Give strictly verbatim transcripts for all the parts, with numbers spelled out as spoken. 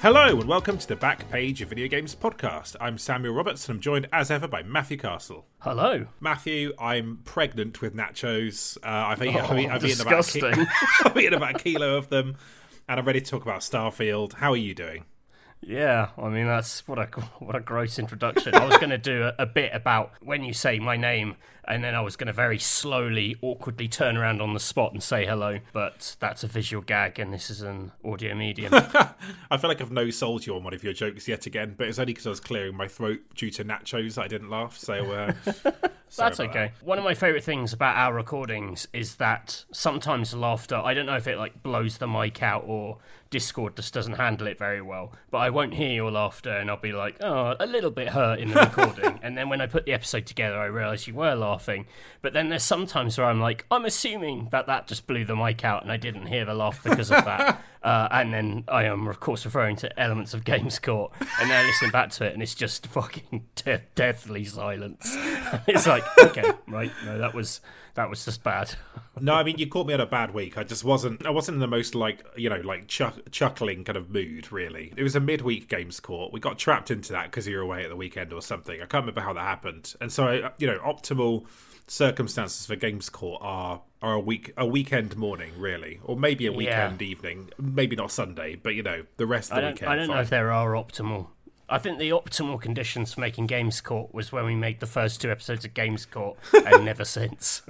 Hello and welcome to the Back Page of Video Games podcast. I'm Samuel Roberts and I'm joined as ever by Matthew Castle. Hello. Matthew, I'm pregnant with nachos. Uh, I've, eaten, oh, I've, eaten, I've, eaten about a ki- I've eaten about a kilo of them and I'm ready to talk about Starfield. How are you doing? Yeah, I mean, that's what a what a gross introduction. I was going to do a, a bit about when you say my name, and then I was going to very slowly, awkwardly turn around on the spot and say hello, but that's a visual gag, and this is an audio medium. I feel like I've no sold you on one of your jokes yet again, but it's only because I was clearing my throat due to nachos that I didn't laugh, so... Uh, that's okay. That. One of my favourite things about our recordings is that sometimes laughter, I don't know if it like blows the mic out or... Discord just doesn't handle it very well, but I won't hear your laughter and I'll be like, oh, a little bit hurt in the recording. And then when I put the episode together, I realise you were laughing. But then there's sometimes where I'm like, I'm assuming that that just blew the mic out and I didn't hear the laugh because of that. uh, and then I am, of course, referring to elements of Games Court. And then I listen back to it and it's just fucking de- deathly silence. It's like, okay, right, no, that was... That was just bad. No, I mean, you caught me on a bad week. I just wasn't, I wasn't in the most, like, you know, like chuck, chuckling kind of mood, really. It was a midweek Games Court. We got trapped into that because you were away at the weekend or something. I can't remember how that happened. And so, I, you know, optimal circumstances for Games Court are, are a week a weekend morning, really. Or maybe a weekend yeah. evening. Maybe not Sunday, but, you know, the rest of the I weekend. I don't fine. know if there are optimal. I think the optimal conditions for making Games Court was when we made the first two episodes of Games Court, and never since.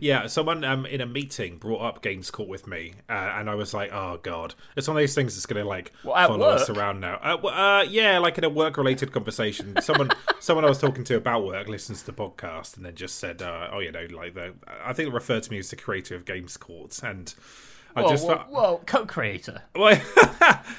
Yeah, someone um, in a meeting brought up Games Court with me, uh, and I was like, oh, God. It's one of those things that's going to, like, well, follow work? us around now. Uh, uh, yeah, like in a work-related conversation. Someone someone I was talking to about work listens to the podcast and then just said, uh, oh, you know, like, the I think they referred to me as the creator of Games Court, and... I well, just well, thought, well, co-creator. Well,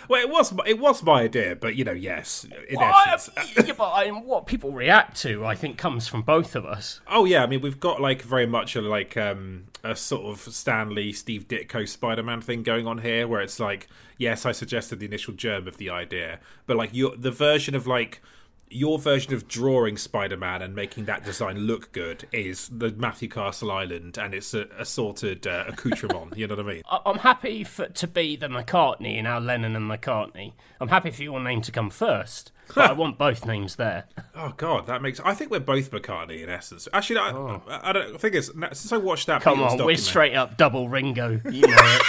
well, it was it was my idea, but you know, yes, in well, essence. I, yeah, but I, what people react to, I think, comes from both of us. Oh yeah, I mean, we've got like very much a like um, a sort of Stan Lee, Steve Ditko, Spider-Man thing going on here, where it's like, yes, I suggested the initial germ of the idea, but like your the version of like. Your version of drawing Spider-Man and making that design look good is the Matthew Castle Island, and it's a assorted uh, accoutrement, you know what I mean? I'm happy for, to be the McCartney in our Lennon and McCartney. I'm happy for your name to come first, but I want both names there. Oh, God, that makes... I think we're both McCartney, in essence. Actually, I, oh. I, I don't... The thing is, since I watched that... Come Beatles on, document, we're straight up double Ringo, you know it.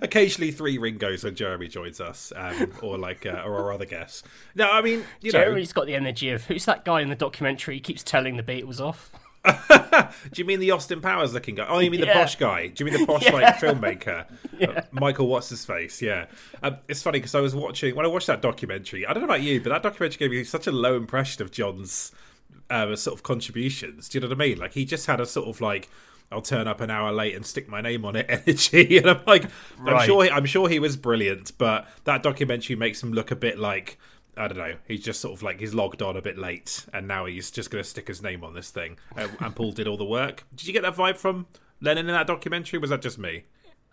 Occasionally three Ringos when Jeremy joins us, um, or like, uh, or our other guests. No, I mean, you Jeremy's know... Jeremy's got the energy of, who's that guy in the documentary who keeps telling the Beatles off? Do you mean the Austin Powers looking guy? Oh, you mean yeah. the posh guy? Do you mean the posh, yeah. like, filmmaker? Yeah. Uh, Michael What's-His-Face, yeah. Um, it's funny, because I was watching... When I watched that documentary, I don't know about you, but that documentary gave me such a low impression of John's um, sort of contributions. Do you know what I mean? Like, he just had a sort of, like... I'll turn up an hour late and stick my name on it energy. And I'm like, right. I'm sure he, I'm sure he was brilliant, but that documentary makes him look a bit like, I don't know, he's just sort of like, he's logged on a bit late and now he's just going to stick his name on this thing. And, and Paul did all the work. Did you get that vibe from Lennon in that documentary? Was that just me?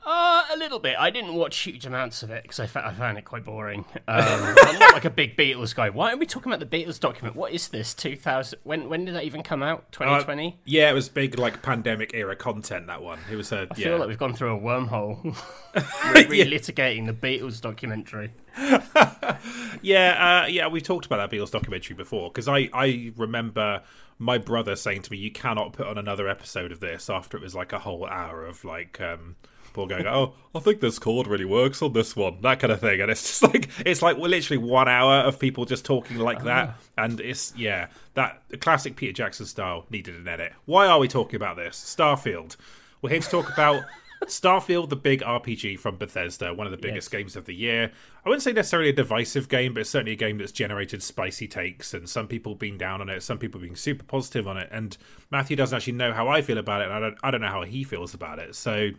Uh, a little bit. I didn't watch huge amounts of it because I, fa- I found it quite boring. Um, I'm not like a big Beatles guy. Why are we talking about the Beatles document? What is this? two thousand When when did that even come out? twenty twenty Uh, yeah, it was big like pandemic era content, that one. It was a, I yeah. feel like we've gone through a wormhole. Re- relitigating yeah. the Beatles documentary. yeah, uh, yeah, we talked about that Beatles documentary before because I, I remember... my brother saying to me, you cannot put on another episode of this after it was like a whole hour of like um Paul going, oh, I think this chord really works on this one, that kind of thing. And it's just like, it's like we're literally one hour of people just talking like that. And it's, yeah, that classic Peter Jackson style needed an edit. Why are we talking about this? Starfield. We're here to talk about Starfield, the big R P G from Bethesda, one of the biggest yes. games of the year. I wouldn't say necessarily a divisive game, but it's certainly a game that's generated spicy takes, and some people being down on it, some people being super positive on it, and Matthew doesn't actually know how I feel about it, and I don't, I don't know how he feels about it, so...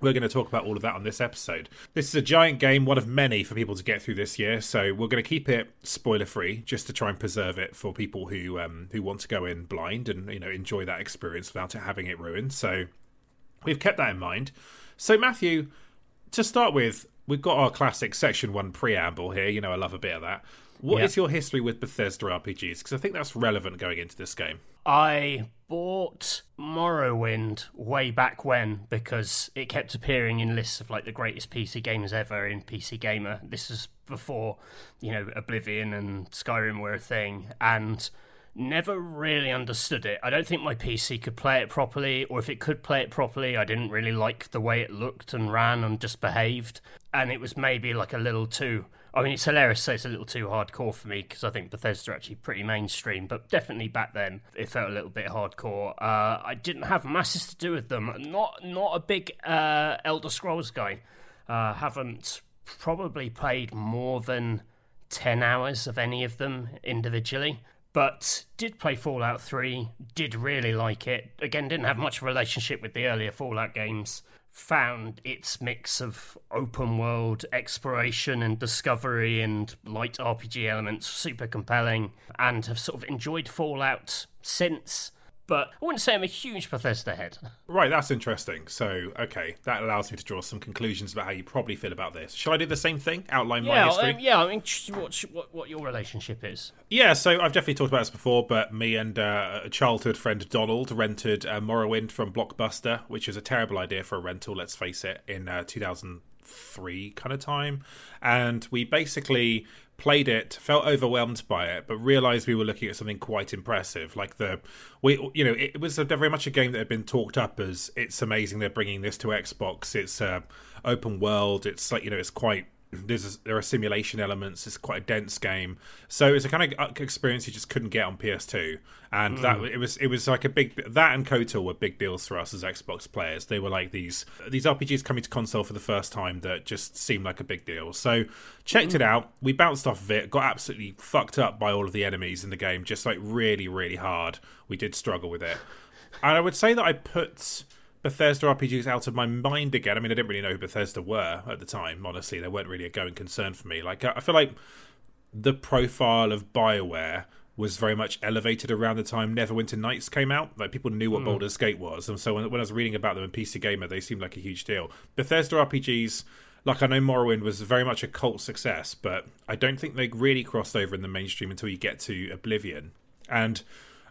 We're going to talk about all of that on this episode. This is a giant game, one of many for people to get through this year, so we're going to keep it spoiler-free just to try and preserve it for people who um, who want to go in blind and, you know, enjoy that experience without it having it ruined, so... We've kept that in mind. So, Matthew, to start with, we've got our classic Section one preamble here. You know, I love a bit of that. What yeah. is your history with Bethesda R P Gs? Because I think that's relevant going into this game. I bought Morrowind way back when because it kept appearing in lists of like the greatest P C games ever in P C Gamer. This is before, you know, Oblivion and Skyrim were a thing, and never really understood it. I don't think my P C could play it properly, or if it could play it properly, I didn't really like the way it looked and ran and just behaved. And it was maybe like a little too... I mean, it's hilarious to say it's a little too hardcore for me, because I think Bethesda are actually pretty mainstream, but definitely back then it felt a little bit hardcore. Uh, I didn't have masses to do with them. Not not a big uh, Elder Scrolls guy. Uh, haven't probably played more than ten hours of any of them individually, but did play Fallout three, did really like it. Again, didn't have much relationship with the earlier Fallout games. Found its mix of open world exploration and discovery and light R P G elements super compelling, and have sort of enjoyed Fallout since. But I wouldn't say I'm a huge Bethesda head. Right, that's interesting. So, okay, that allows me to draw some conclusions about how you probably feel about this. Shall I do the same thing? Outline yeah, my history? Um, yeah, I'm interested in what, what, what your relationship is. Yeah, so I've definitely talked about this before, but me and uh, a childhood friend, Donald, rented uh, Morrowind from Blockbuster, which was a terrible idea for a rental, let's face it, in uh, two thousand three kind of time. And we basically... played it, felt overwhelmed by it, but realised we were looking at something quite impressive. Like the, we, you know, it was a, very much a game that had been talked up as it's amazing they're bringing this to Xbox. It's uh, open world. It's like, you know, it's quite. There's there are simulation elements. It's quite a dense game, so it's a kind of experience you just couldn't get on P S two. And mm. that it was it was like a big that and KOTOR were big deals for us as Xbox players. They were like these these R P Gs coming to console for the first time that just seemed like a big deal. So checked mm. it out. We bounced off of it. Got absolutely fucked up by all of the enemies in the game. Just like really really hard. We did struggle with it. And I would say that I put Bethesda R P Gs out of my mind again. I mean, I didn't really know who Bethesda were at the time, honestly. They weren't really a going concern for me. Like, I feel like the profile of BioWare was very much elevated around the time Neverwinter Nights came out. Like, people knew what mm. Baldur's Gate was. And so when, when I was reading about them in P C Gamer, they seemed like a huge deal. Bethesda R P Gs, like, I know Morrowind was very much a cult success, but I don't think they really crossed over in the mainstream until you get to Oblivion. And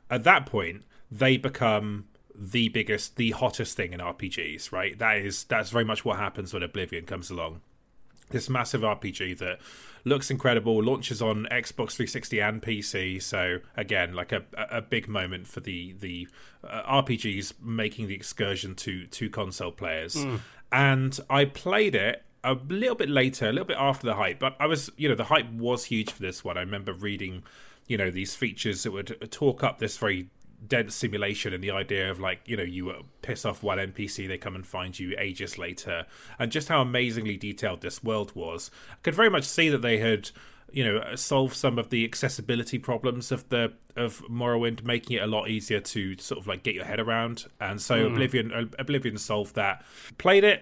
at that point, they become... the biggest, the hottest thing in R P Gs, right? That is, that's very much what happens when Oblivion comes along. This massive R P G that looks incredible, launches on Xbox three sixty and P C. So again, like a a big moment for the the uh, R P Gs making the excursion to to console players. Mm. And I played it a little bit later, a little bit after the hype. But I was, you know, the hype was huge for this one. I remember reading, you know, these features that would talk up this very dense simulation and the idea of, like, you know, you piss off one N P C, they come and find you ages later, and just how amazingly detailed this world was. I could very much see that they had, you know, solved some of the accessibility problems of the of Morrowind, making it a lot easier to sort of like get your head around. And so mm. Oblivion Oblivion solved that. Played it.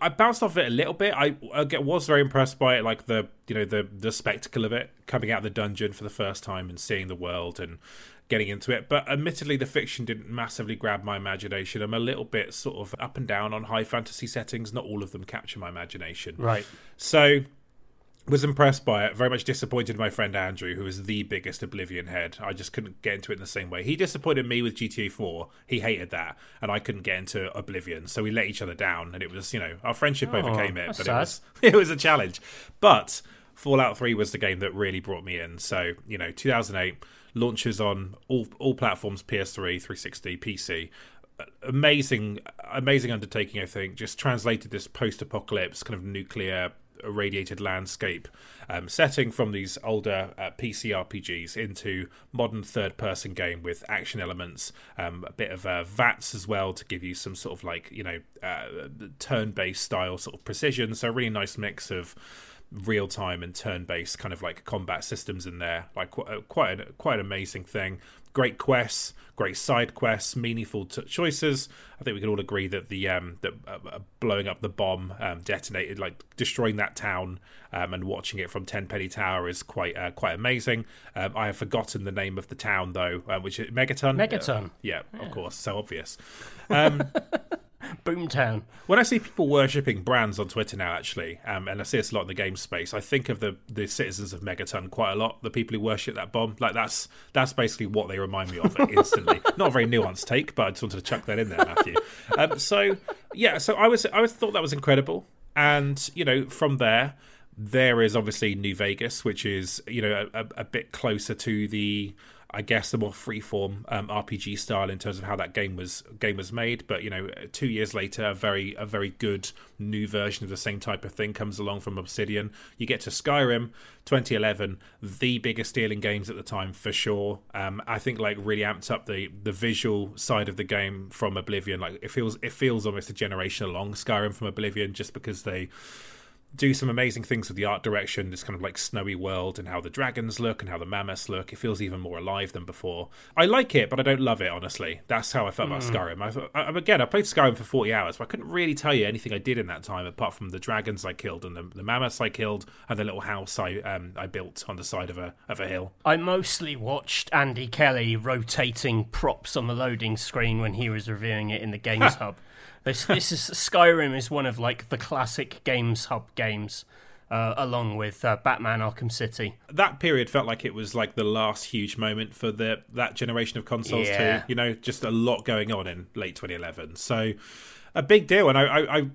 I bounced off it a little bit. I, I was very impressed by it, like the you know the the spectacle of it, coming out of the dungeon for the first time and seeing the world and getting into it. But admittedly, the fiction didn't massively grab my imagination. I'm a little bit sort of up and down on high fantasy settings. Not all of them capture my imagination. Right. So was impressed by it. Very much disappointed my friend Andrew, who is the biggest Oblivion head. I just couldn't get into it in the same way. He disappointed me with G T A four. He hated that. And I couldn't get into Oblivion. So we let each other down. And it was, you know, our friendship oh, overcame it. But it was, it was a challenge. But Fallout three was the game that really brought me in. So, you know, two thousand eight... launches on all all platforms, P S three, three sixty, P C. Amazing, amazing undertaking, I think. Just translated this post-apocalypse kind of nuclear irradiated landscape um, setting from these older uh, P C R P Gs into modern third-person game with action elements, um, a bit of uh, V A T S as well to give you some sort of like, you know, uh, turn-based style sort of precision. So a really nice mix of real-time and turn-based kind of like combat systems in there. Like quite an, quite an amazing thing. Great quests, great side quests, meaningful t- choices. I think we can all agree that the um that uh, blowing up the bomb um, detonated, like destroying that town um, and watching it from Tenpenny Tower is quite uh, quite amazing. Um, I have forgotten the name of the town though, uh, which is Megaton. Megaton. Uh, yeah, yeah, of course, so obvious. Um, Boomtown. When I see people worshipping brands on Twitter now, actually, um, and I see this a lot in the game space, I think of the, the citizens of Megaton quite a lot, the people who worship that bomb. Like, that's that's basically what they remind me of instantly. Not a very nuanced take, but I just wanted to chuck that in there, Matthew. Um, so, yeah, so I was I was thought that was incredible. And, you know, from there, there is obviously New Vegas, which is, you know, a, a bit closer to the... I guess the more freeform um, R P G style in terms of how that game was game was made, but you know, two years later, a very a very good new version of the same type of thing comes along from Obsidian. You get to Skyrim, twenty eleven, the biggest deal in games at the time for sure. Um, I think like really amped up the the visual side of the game from Oblivion. Like it feels it feels almost a generation along Skyrim from Oblivion, just because they do some amazing things with the art direction, this kind of like snowy world and how the dragons look and how the mammoths look. It feels even more alive than before. I like it, but I don't love it, honestly. That's how I felt mm. about Skyrim. I, I, again, I played Skyrim for forty hours, but I couldn't really tell you anything I did in that time apart from the dragons I killed and the, the mammoths I killed and the little house I um, I built on the side of a of a hill. I mostly watched Andy Kelly rotating props on the loading screen when he was reviewing it in the Games Hub. This this is Skyrim is one of like the classic Games Hub games, uh, along with uh, Batman Arkham City. That period felt like it was like the last huge moment for the that generation of consoles yeah. too. You know, just a lot going on in late twenty eleven. So a big deal, and I I, I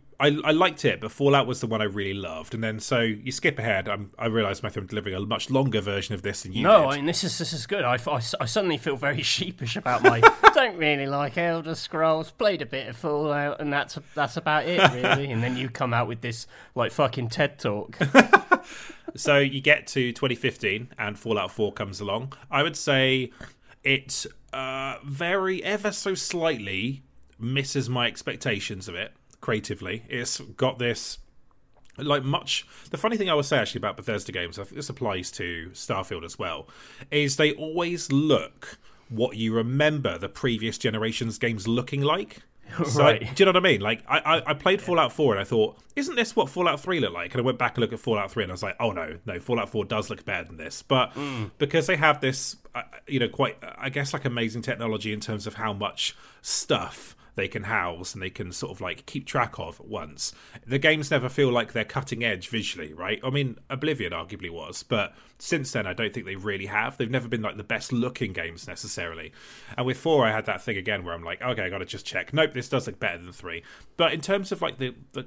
I liked it, but Fallout was the one I really loved. And then so you skip ahead. I'm, I realise, Matthew, I'm delivering a much longer version of this than you. No, did. I mean this is this is good. I, I, I suddenly feel very sheepish about my. Don't really like Elder Scrolls. Played a bit of Fallout, and that's that's about it, really. And then you come out with this like fucking TED talk. So you get to twenty fifteen, and Fallout four comes along. I would say it uh, very ever so slightly misses my expectations of it creatively. It's got this like much. The funny thing I would say actually about Bethesda games, I think this applies to Starfield as well, is they always look what you remember the previous generation's games looking like. So, right. Like, do you know what I mean? Like, I, I, I played yeah. Fallout four and I thought, isn't this what Fallout three looked like? And I went back and looked at Fallout three and I was like, oh no, no, Fallout four does look better than this. But mm. because they have this, uh, you know, quite, I guess, like amazing technology in terms of how much stuff they can house and they can sort of like keep track of at once. The games never feel like they're cutting edge visually, right? I mean, Oblivion arguably was, but since then I don't think they really have. They've never been like the best looking games necessarily. And with four I had that thing again where I'm like, okay, I gotta just check. Nope, this does look better than three. But in terms of like the the,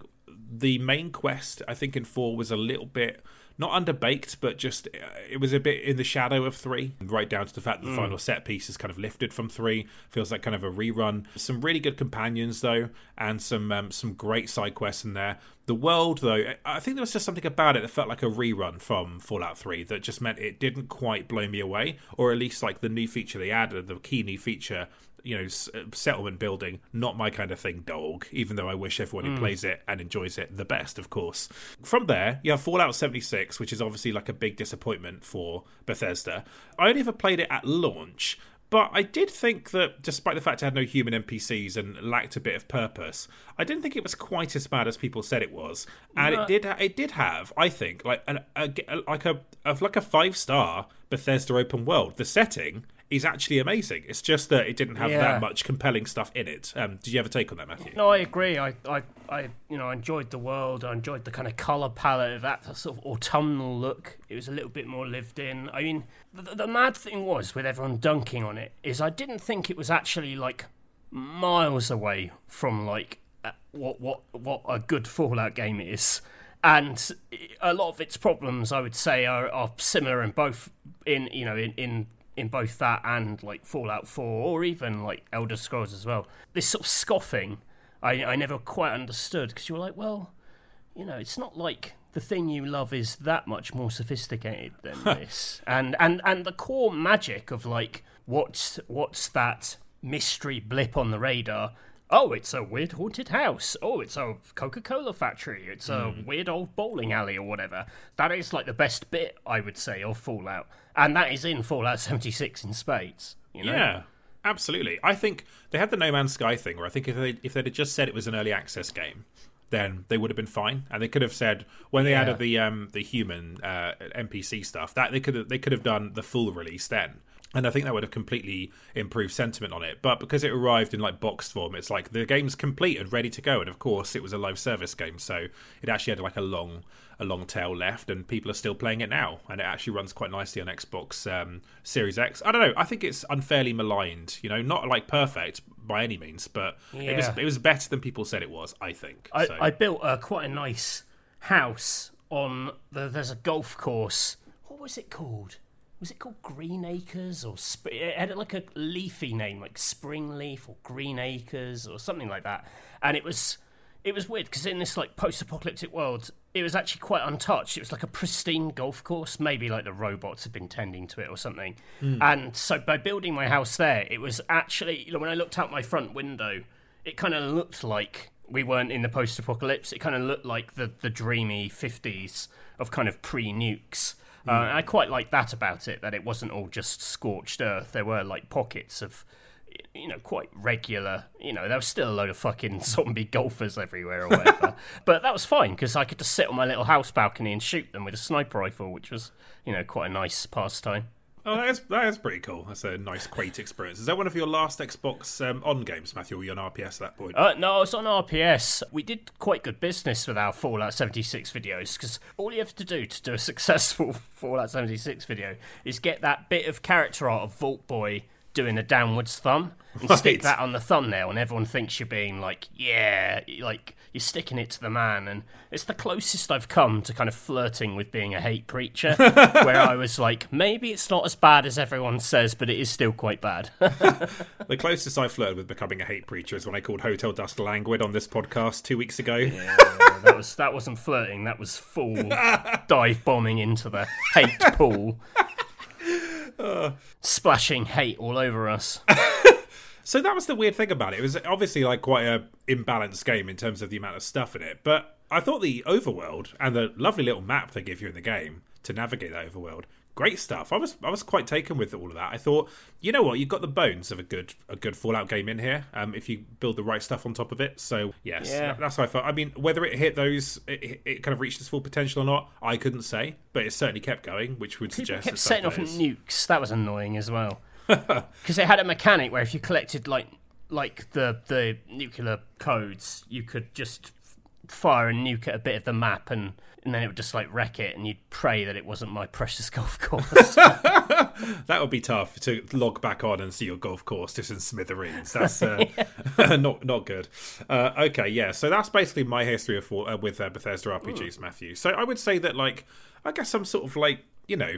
the main quest, I think in four was a little bit not underbaked, but just it was a bit in the shadow of three, right down to the fact that the mm. final set piece is kind of lifted from three. Feels like kind of a rerun. Some really good companions, though, and some um, some great side quests in there. The world, though, I think there was just something about it that felt like a rerun from Fallout three that just meant it didn't quite blow me away, or at least like the new feature they added, the key new feature, you know, s- settlement building, not my kind of thing, dog, even though I wish everyone who mm. plays it and enjoys it the best, of course. From there, you have Fallout seventy-six, which is obviously like a big disappointment for Bethesda. I only ever played it at launch, but I did think that despite the fact it had no human N P Cs and lacked a bit of purpose, I didn't think it was quite as bad as people said it was. And no. it did it did have, I think, like an, a, like a, a like a five-star Bethesda open world. The setting is actually amazing. It's just that it didn't have yeah. that much compelling stuff in it. Um, did you have a take on that, Matthew? No, I agree. I, I, I, you know, I enjoyed the world. I enjoyed the kind of colour palette of that sort of autumnal look. It was a little bit more lived in. I mean, the, the mad thing was with everyone dunking on it is I didn't think it was actually like miles away from like what what what a good Fallout game is. And a lot of its problems, I would say, are, are similar in both in you know in. in in both that and like Fallout four or even like Elder Scrolls as well. This sort of scoffing I, I never quite understood, because you were like, well, you know, it's not like the thing you love is that much more sophisticated than this. And, and and the core magic of like what's what's that mystery blip on the radar? Oh, it's a weird haunted house. Oh, it's a Coca-Cola factory. It's a mm. weird old bowling alley or whatever. That is like the best bit, I would say, of Fallout. And that is in Fallout seventy-six in spades. You know? Yeah, absolutely. I think they had the No Man's Sky thing where I think if, they, if they'd have just said it was an early access game, then they would have been fine, and they could have said when they yeah. added the um, the human uh, N P C stuff that they could have, they could have done the full release then. And I think that would have completely improved sentiment on it. But because it arrived in like boxed form, it's like the game's complete and ready to go. And of course, it was a live service game, so it actually had like a long, a long tail left, and people are still playing it now. And it actually runs quite nicely on Xbox um, Series X. I don't know. I think it's unfairly maligned. You know, not like perfect by any means, but yeah. it was it was better than people said it was. I think. I, so. I built uh, quite a nice house on the, there's a golf course. What was it called? Was it called Green Acres or Sp- it had like a leafy name, like Spring Leaf or Green Acres or something like that. And it was it was weird because in this like post-apocalyptic world, it was actually quite untouched. It was like a pristine golf course. Maybe like the robots had been tending to it or something. Mm. And so by building my house there, it was actually, you know, when I looked out my front window, it kind of looked like we weren't in the post-apocalypse. It kind of looked like the the dreamy fifties of kind of pre-nukes. Uh, and I quite like that about it, that it wasn't all just scorched earth. There were, like, pockets of, you know, quite regular, you know, there was still a load of fucking zombie golfers everywhere or whatever. But that was fine, because I could just sit on my little house balcony and shoot them with a sniper rifle, which was, you know, quite a nice pastime. Oh, that is, that is pretty cool. That's a nice, quaint experience. Is that one of your last Xbox um, on games, Matthew? Were you on R P S at that point? Uh, no, I was on R P S. We did quite good business with our Fallout seventy-six videos, because all you have to do to do a successful Fallout seventy-six video is get that bit of character art of Vault Boy doing a downwards thumb and right. stick that on the thumbnail, and everyone thinks you're being like, yeah, like you're sticking it to the man. And it's the closest I've come to kind of flirting with being a hate preacher, where I was like, maybe it's not as bad as everyone says, but it is still quite bad. The closest I flirted with becoming a hate preacher is when I called Hotel Dusk languid on this podcast two weeks ago. Yeah, that was that wasn't flirting, that was full dive bombing into the hate pool. Uh, Splashing hate all over us. So that was the weird thing about it. It was obviously like quite a imbalanced game in terms of the amount of stuff in it, but I thought the overworld and the lovely little map they give you in the game to navigate that overworld, great stuff. I was I was quite taken with all of that. I thought, you know what, you've got the bones of a good a good Fallout game in here, um, if you build the right stuff on top of it. So yes, yeah. that's how I felt. I mean, whether it hit those, it, it kind of reached its full potential or not, I couldn't say, but it certainly kept going, which would People suggest... People kept setting off nukes. That was annoying as well. Because it had a mechanic where if you collected like like the, the nuclear codes, you could just fire a nuke at a bit of the map, and, and then it would just like wreck it, and you'd pray that it wasn't my precious golf course. That would be tough to log back on and see your golf course just in smithereens. That's uh, not not good. Uh, okay, yeah. So that's basically my history of uh, with uh, Bethesda R P Gs, Ooh. Matthew. So I would say that, like, I guess I'm sort of like, you know,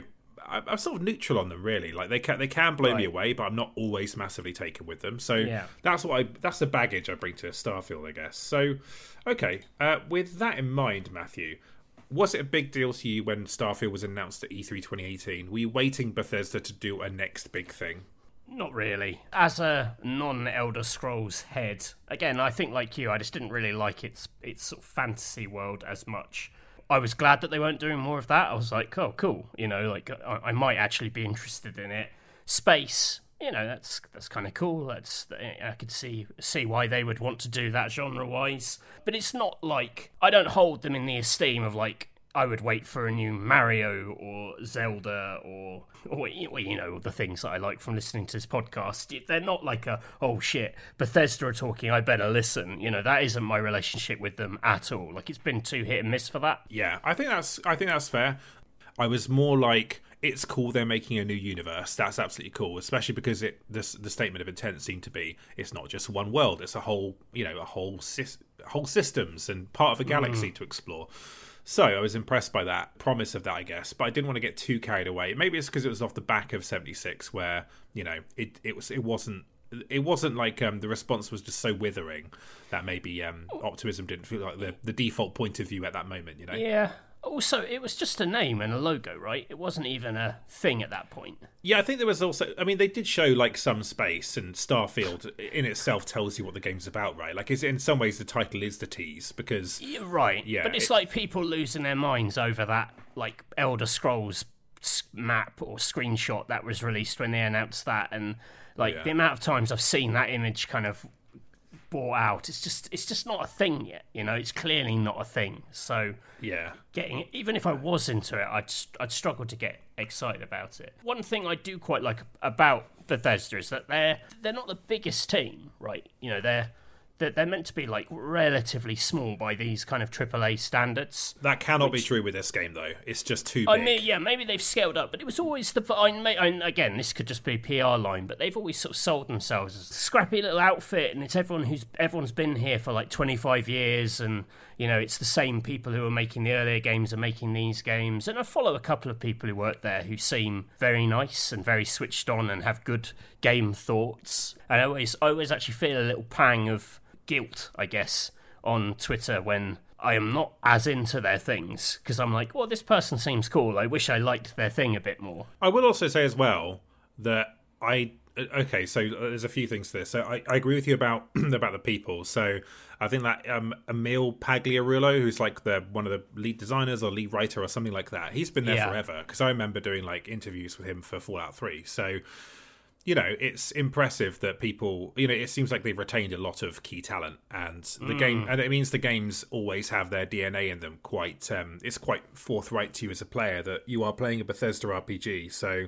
I'm sort of neutral on them, really. Like they can they can blow right. me away, but I'm not always massively taken with them. So yeah. that's what I that's the baggage I bring to Starfield, I guess. So, okay, uh, with that in mind, Matthew, was it a big deal to you when Starfield was announced at E three twenty eighteen? Were you waiting Bethesda to do a next big thing? Not really. As a non-Elder Scrolls head, again, I think like you, I just didn't really like its its sort of fantasy world as much. I was glad that they weren't doing more of that. I was like, oh, cool. You know, like, I, I might actually be interested in it. Space, you know, that's that's kind of cool. That's I could see see why they would want to do that genre-wise. But it's not like... I don't hold them in the esteem of, like, I would wait for a new Mario or Zelda or, or you know, the things that I like from listening to this podcast. They're not like a, oh, shit, Bethesda are talking, I better listen. You know, that isn't my relationship with them at all. Like, it's been too hit and miss for that. Yeah, I think that's I think that's fair. I was more like, it's cool they're making a new universe. That's absolutely cool, especially because it this, the statement of intent seemed to be, it's not just one world. It's a whole, you know, a whole, sy- whole systems and part of a galaxy mm. to explore. So I was impressed by that promise of that, I guess, but I didn't want to get too carried away. Maybe it's because it was off the back of seventy-six, where you know it it was it wasn't it wasn't like um, the response was just so withering that maybe um, optimism didn't feel like the the default point of view at that moment. You know. Yeah. Also, it was just a name and a logo, right? It wasn't even a thing at that point. Yeah, I think there was also... I mean, they did show, like, some space, and Starfield in itself tells you what the game's about, right? Like, it's, in some ways, the title is the tease, because... Yeah, right, yeah, but it's it, like people losing their minds over that, like, Elder Scrolls map or screenshot that was released when they announced that, and, like, yeah. the amount of times I've seen that image kind of bought out. It's just it's just not a thing yet. You know, it's clearly not a thing. So yeah, getting it, even if I was into it, I'd I'd struggle to get excited about it. One thing I do quite like about Bethesda is that they're they're not the biggest team, right? You know, they're they're, they're meant to be like relatively small by these kind of triple A standards. That cannot which, be true with this game though. It's just too big. I mean, yeah, maybe they've scaled up, but it was always the I, may, I again, this could just be a P R line, but they've always sort of sold themselves as a scrappy little outfit, and it's everyone who's everyone's been here for like twenty-five years, and you know, it's the same people who are making the earlier games are making these games. And I follow a couple of people who work there who seem very nice and very switched on and have good game thoughts. And I always, I always actually feel a little pang of guilt, I guess, on Twitter when I am not as into their things, because I'm like, well, this person seems cool. I wish I liked their thing a bit more. I will also say as well that I... Okay, so there's a few things to this. So I, I agree with you about about the people. So I think that um, Emil Pagliarulo, who's like the one of the lead designers or lead writer or something like that, he's been there yeah. forever, because I remember doing like interviews with him for Fallout three. So, you know, it's impressive that people, you know, it seems like they've retained a lot of key talent, and the mm. game, and it means the games always have their D N A in them. Quite, um, it's quite forthright to you as a player that you are playing a Bethesda R P G. So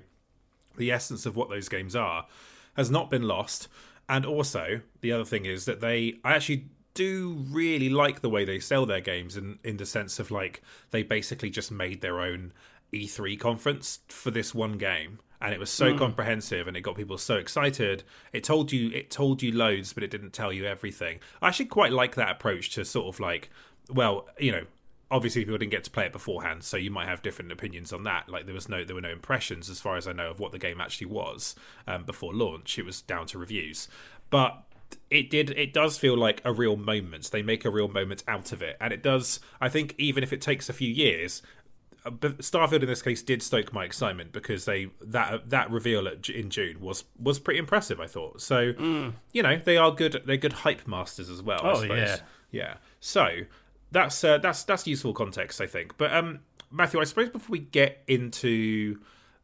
the essence of what those games are has not been lost. And also, the other thing is that they, I actually do really like the way they sell their games, in, in the sense of like, they basically just made their own E three conference for this one game. And it was so mm. comprehensive, and it got people so excited. It told you, it told you loads, but it didn't tell you everything. I actually quite like that approach to sort of like, well, you know, obviously people didn't get to play it beforehand, so you might have different opinions on that. Like there was no, there were no impressions as far as I know of what the game actually was um, before launch. It was down to reviews, but it did, it does feel like a real moment. They make a real moment out of it, and it does. I think even if it takes a few years, Starfield in this case did stoke my excitement, because they that that reveal at, in June was was pretty impressive, I thought. So mm. you know, they are good. They're good hype masters as well. Oh I suppose. yeah, yeah. So. That's uh, that's that's useful context, I think. But um, Matthew, I suppose before we get into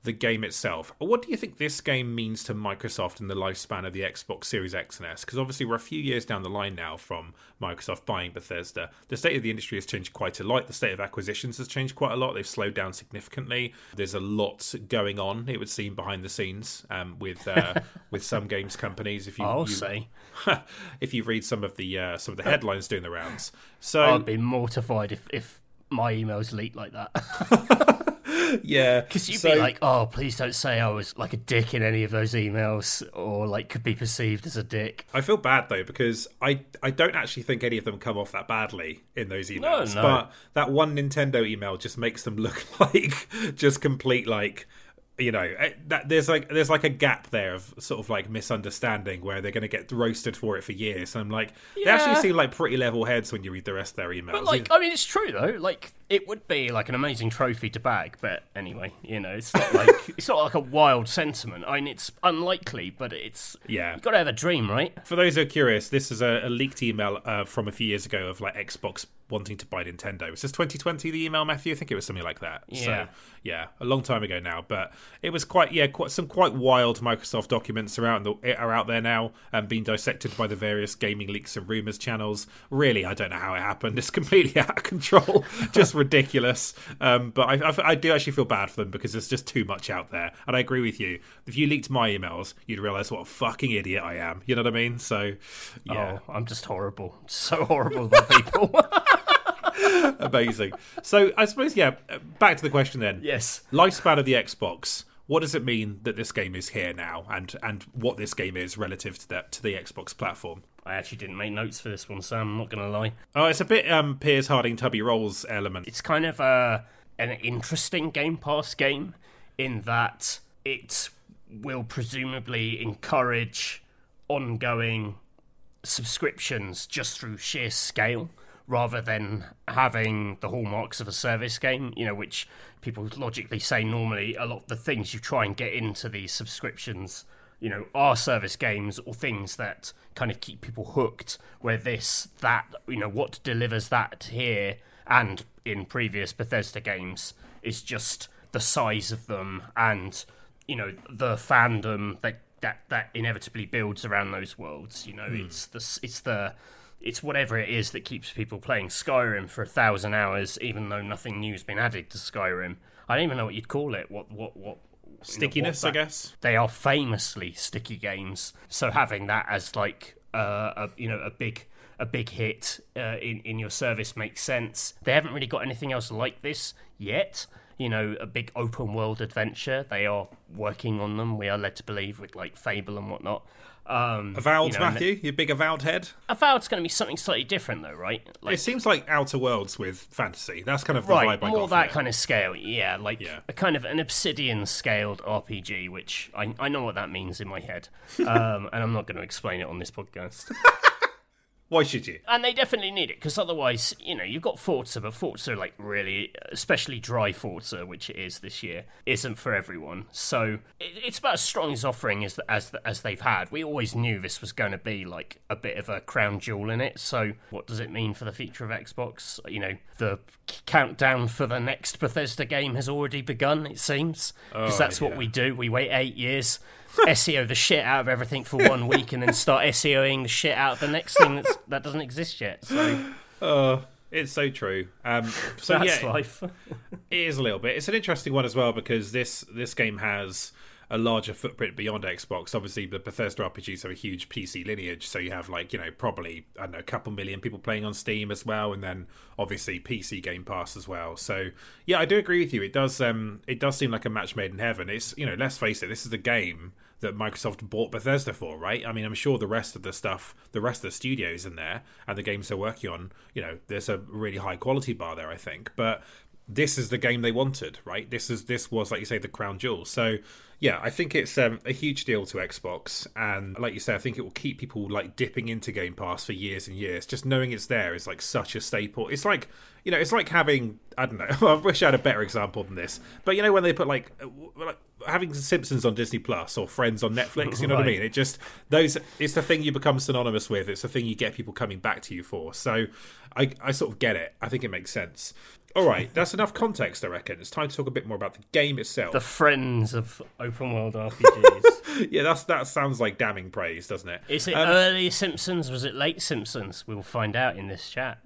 the game itself, what do you think this game means to Microsoft in the lifespan of the Xbox Series X and S? Because obviously we're a few years down the line now from Microsoft buying Bethesda. The state of the industry has changed quite a lot. The state of acquisitions has changed quite a lot. They've slowed down significantly. There's a lot going on, it would seem, behind the scenes um, with uh, with some games companies. If you, I'll you, say, if you read some of the uh, some of the headlines doing the rounds, so I'd be mortified if if my emails leaked like that. Yeah, because you'd so, be like, oh, please don't say I was like a dick in any of those emails, or like could be perceived as a dick. I feel bad though, because I, I don't actually think any of them come off that badly in those emails. No, no. But that one Nintendo email just makes them look like just complete like, you know, that there's like there's like a gap there of sort of like misunderstanding where they're going to get roasted for it for years. And I'm like, yeah. They actually seem like pretty level heads when you read the rest of their emails. But like, I mean, it's true though. Like, it would be like an amazing trophy to bag, but anyway, you know, it's not like it's not like a wild sentiment. I mean, it's unlikely, but it's yeah. You've got to have a dream, right? For those who are curious, this is a, a leaked email uh, from a few years ago of like Xbox wanting to buy Nintendo. Was this twenty twenty the email, Matthew? I think it was something like that. Yeah. So, yeah, a long time ago now, but it was quite yeah, quite some quite wild Microsoft documents are out, the, are out there now and being dissected by the various gaming leaks and rumors channels. Really, I don't know how it happened. It's completely out of control. Just ridiculous. Um, but I, I, I do actually feel bad for them, because there's just too much out there. And I agree with you. If you leaked my emails, you'd realize what a fucking idiot I am. You know what I mean? So, yeah, oh, I'm just horrible. So horrible by people. Amazing. So I suppose, yeah, back to the question then. Yes. Lifespan of the Xbox. What does it mean that this game is here now, and, and what this game is relative to that to the Xbox platform? I actually didn't make notes for this one, Sam. I'm not going to lie. Oh, it's a bit um, Piers Harding, Tubby Rolls element. It's kind of uh, an interesting Game Pass game in that it will presumably encourage ongoing subscriptions just through sheer scale, rather than having the hallmarks of a service game, you know, which people logically say normally a lot of the things you try and get into these subscriptions, you know, are service games or things that kind of keep people hooked, where this, that, you know, what delivers that here and in previous Bethesda games is just the size of them and, you know, the fandom that that that inevitably builds around those worlds. You know, mm. it's the it's the it's whatever it is that keeps people playing Skyrim for a thousand hours, even though nothing new's been added to Skyrim. I don't even know what you'd call it. What what what stickiness? You know, what that, I guess they are famously sticky games. So having that as like uh, a you know a big a big hit uh, in in your service makes sense. They haven't really got anything else like this yet. You know, a big open world adventure. They are working on them, we are led to believe, with like Fable and whatnot. Um, Avowed, you know, Matthew, your big Avowed head. Avowed's going to be something slightly different, though, right? Like, it seems like Outer Worlds with fantasy. That's kind of the right, vibe I got. More that kind of scale, yeah, like yeah. a kind of an Obsidian-scaled R P G, which I, I know what that means in my head, um, and I'm not going to explain it on this podcast. Why should you? And they definitely need it, because otherwise, you know, you've got Forza, but Forza, like, really, especially dry Forza, which it is this year, isn't for everyone. So it's about as strong as offering as as as they've had. We always knew this was going to be, like, a bit of a crown jewel in it. So what does it mean for the future of Xbox? You know, the countdown for the next Bethesda game has already begun, it seems, because oh, that's yeah. what we do. We wait eight years. S E O the shit out of everything for one week and then start SEOing the shit out of the next thing that's, that doesn't exist yet. So, oh, it's so true. Um, so that's yeah, life. It is a little bit. It's an interesting one as well because this this game has a larger footprint beyond Xbox. Obviously, the Bethesda R P Gs have a huge P C lineage, so you have like you know probably I don't know a couple million people playing on Steam as well, and then obviously P C Game Pass as well. So yeah, I do agree with you. It does um it does seem like a match made in heaven. It's you know let's face it, this is the game that Microsoft bought Bethesda for, right? I mean, I'm sure the rest of the stuff, the rest of the studios in there and the games they're working on, you know, there's a really high quality bar there, I think, but. This is the game they wanted, right? This is this was, like you say, the crown jewel. So, yeah, I think it's um, a huge deal to Xbox. And like you say, I think it will keep people, like, dipping into Game Pass for years and years. Just knowing it's there is, like, such a staple. It's like, you know, it's like having, I don't know, I wish I had a better example than this. But, you know, when they put, like, like having Simpsons on Disney Plus or Friends on Netflix, you know right. what I mean? It just, those, it's the thing you become synonymous with. It's the thing you get people coming back to you for. So I, I sort of get it. I think it makes sense. All right, that's enough context, I reckon. It's time to talk a bit more about the game itself. The friends of open-world R P Gs. yeah, that's that sounds like damning praise, doesn't it? Is it um, early Simpsons? Was it late Simpsons? We'll find out in this chat.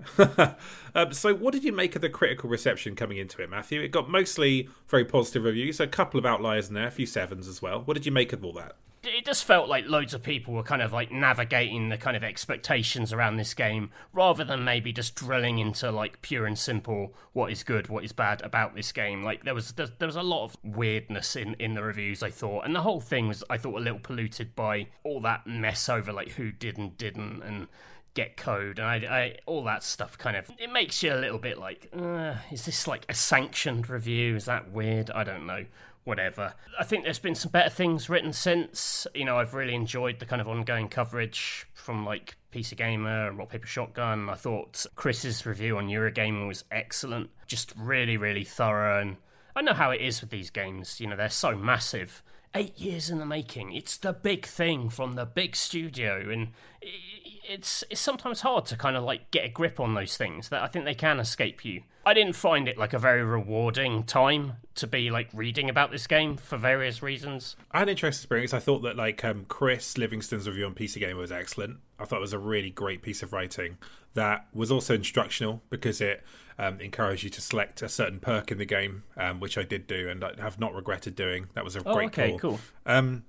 um, so what did you make of the critical reception coming into it, Matthew? It got mostly very positive reviews, a couple of outliers in there, a few sevens as well. What did you make of all that? It just felt like loads of people were kind of like navigating the kind of expectations around this game rather than maybe just drilling into like pure and simple what is good, what is bad about this game. Like there was there was a lot of weirdness in, in the reviews, I thought. And the whole thing was, I thought, a little polluted by all that mess over like who did and didn't and get code and I, I, all that stuff. Kind of, it makes you a little bit like, uh, is this like a sanctioned review? Is that weird? I don't know. Whatever. I think there's been some better things written since. You know, I've really enjoyed the kind of ongoing coverage from like P C Gamer and Rock Paper Shotgun. I thought Chris's review on Eurogamer was excellent. Just really, really thorough. And I know how it is with these games. You know, they're so massive. Eight years in the making. It's the big thing from the big studio. And it's it's sometimes hard to kind of like get a grip on those things that I think they can escape you. I didn't find it like a very rewarding time to be like reading about this game for various reasons. I had an interesting experience. I thought that like um, Chris Livingston's review on P C Gamer was excellent. I thought it was a really great piece of writing that was also instructional because it um, encouraged you to select a certain perk in the game, um, which I did do and I have not regretted doing. That was a oh, great okay, call. Cool. Um,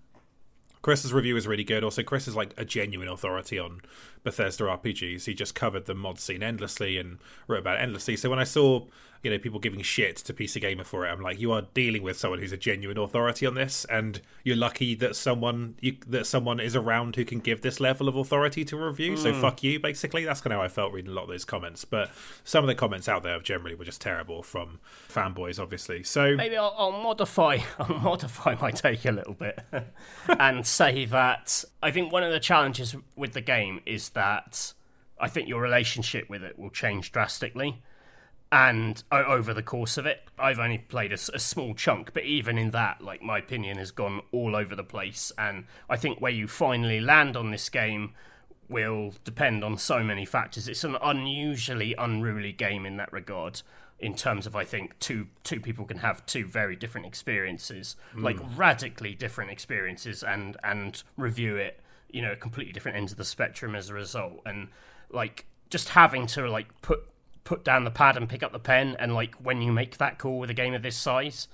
Chris's review was really good. Also, Chris is like a genuine authority on Bethesda R P Gs. He just covered the mod scene endlessly and wrote about it endlessly. So when I saw, you know, people giving shit to P C Gamer for it, I'm like, you are dealing with someone who's a genuine authority on this, and you're lucky that someone you, that someone is around who can give this level of authority to a review. Mm. So fuck you, basically. That's kind of how I felt reading a lot of those comments. But some of the comments out there generally were just terrible from fanboys, obviously. So maybe I'll, I'll modify I'll modify my take a little bit and say that I think one of the challenges with the game is that I think your relationship with it will change drastically and over the course of it. I've only played a, a small chunk, but even in that, like, my opinion has gone all over the place, and I think where you finally land on this game will depend on so many factors. It's an unusually unruly game in that regard. in terms of, I think, two two people can have two very different experiences, mm. like radically different experiences, and and review it, you know, completely different ends of the spectrum as a result. And like just having to like put put down the pad and pick up the pen, and like when you make that call with a game of this size,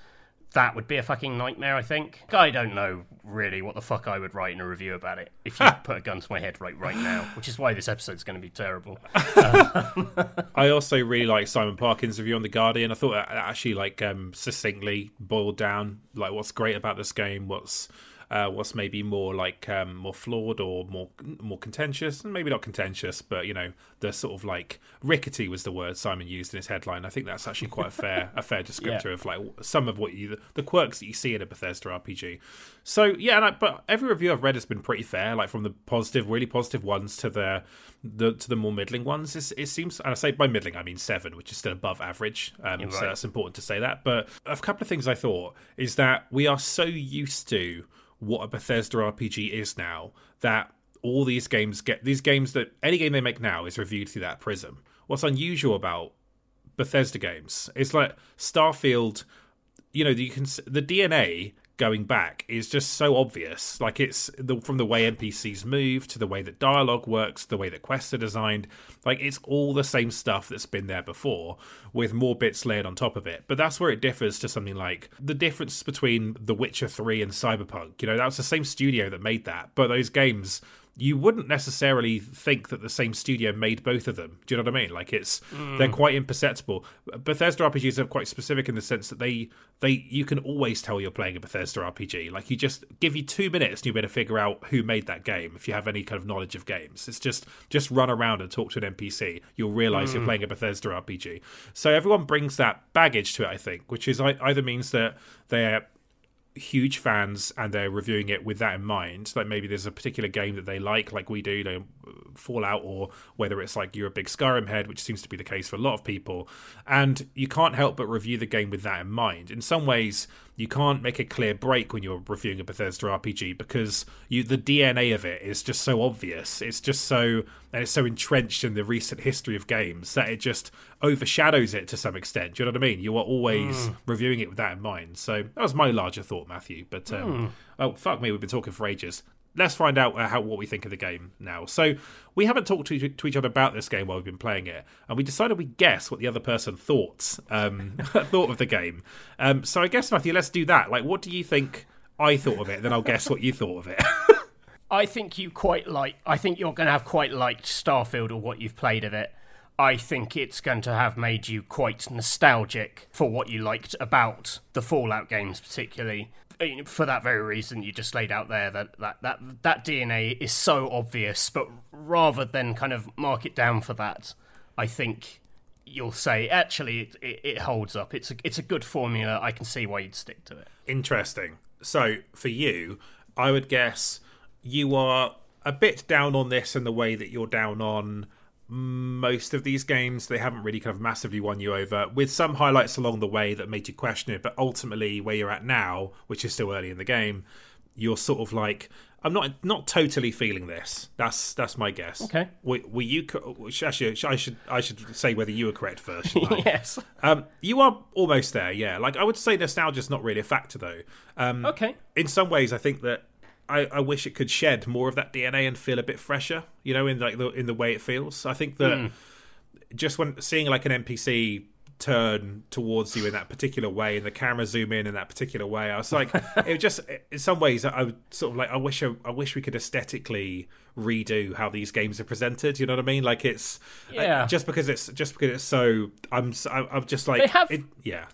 that would be a fucking nightmare, I think. I don't know really what the fuck I would write in a review about it if you put a gun to my head right right now, which is why this episode's going to be terrible. um. I also really like Simon Parkin's review on The Guardian. I thought it actually like um, succinctly boiled down like what's great about this game, what's uh, what's maybe more like um, more flawed or more more contentious, and maybe not contentious, but you know, the sort of like rickety was the word Simon used in his headline. I think that's actually quite a fair a fair descriptor yeah. of like some of what you the quirks that you see in a Bethesda R P G. So yeah, and I, but every review I've read has been pretty fair, like from the positive, really positive ones to the the to the more middling ones. It's, it seems, and I say by middling I mean seven, which is still above average. Um, yeah, right. So that's important to say that. But a couple of things I thought is that we are so used to what a Bethesda R P G is now, that all these games get these games that any game they make now is reviewed through that prism. What's unusual about Bethesda games is like Starfield, you know, you can the D N A going back is just so obvious. Like it's the, from the way N P Cs move to the way that dialogue works, the way that quests are designed, like it's all the same stuff that's been there before with more bits layered on top of it. But that's where it differs to something like the difference between The Witcher three and Cyberpunk. You know, that was the same studio that made that, but those games, you wouldn't necessarily think that the same studio made both of them. Do you know what I mean? Like it's mm. they're quite imperceptible. Bethesda R P Gs are quite specific in the sense that they they you can always tell you're playing a Bethesda R P G. Like you just give you two minutes and you'll be able to figure out who made that game if you have any kind of knowledge of games. It's just just run around and talk to an N P C. You'll realise mm. you're playing a Bethesda R P G. So everyone brings that baggage to it, I think, which is either means that they're huge fans and they're reviewing it with that in mind, like maybe there's a particular game that they like like we do, you know, Fallout, or whether it's like you're a big Skyrim head, which seems to be the case for a lot of people, and you can't help but review the game with that in mind. In some ways you can't make a clear break when you're reviewing a Bethesda R P G because you the D N A of it is just so obvious, it's just so and it's so entrenched in the recent history of games that it just overshadows it to some extent. Do you know what I mean? You are always mm. reviewing it with that in mind. So that was my larger thought, Matthew, but um, mm. oh fuck me, we've been talking for ages. Let's find out how what we think of the game now. So we haven't talked to, to each other about this game while we've been playing it, and we decided we'd guess what the other person thought um, thought of the game. Um, so I guess, Matthew, let's do that. Like, what do you think I thought of it? Then I'll guess what you thought of it. I think you quite like. I think you're going to have quite liked Starfield or what you've played of it. I think it's going to have made you quite nostalgic for what you liked about the Fallout games, particularly. For that very reason you just laid out there, that, that that that D N A is so obvious, but rather than kind of mark it down for that, I think you'll say actually it, it, it holds up. It's a, it's a good formula. I can see why you'd stick to it. Interesting. So for you, I would guess you are a bit down on this in the way that you're down on most of these games. They haven't really kind of massively won you over, with some highlights along the way that made you question it, but ultimately where you're at now, which is still early in the game, you're sort of like, I'm not not totally feeling this. That's that's my guess. Okay. Were, were you actually? I should I should say whether you were correct first. Shouldn't I? Yes. Um, you are almost there. Yeah. Like I would say nostalgia's not really a factor though. Um, okay. In some ways, I think that. I, I wish it could shed more of that D N A and feel a bit fresher, you know, in like the in the way it feels. I think that mm. just when seeing like an N P C turn towards you in that particular way, and the camera zoom in in that particular way, I was like, it just in some ways I would sort of like I wish I, I wish we could aesthetically redo how these games are presented. You know what I mean? Like it's yeah. uh, just because it's just because it's so I'm I'm just like they have, it, yeah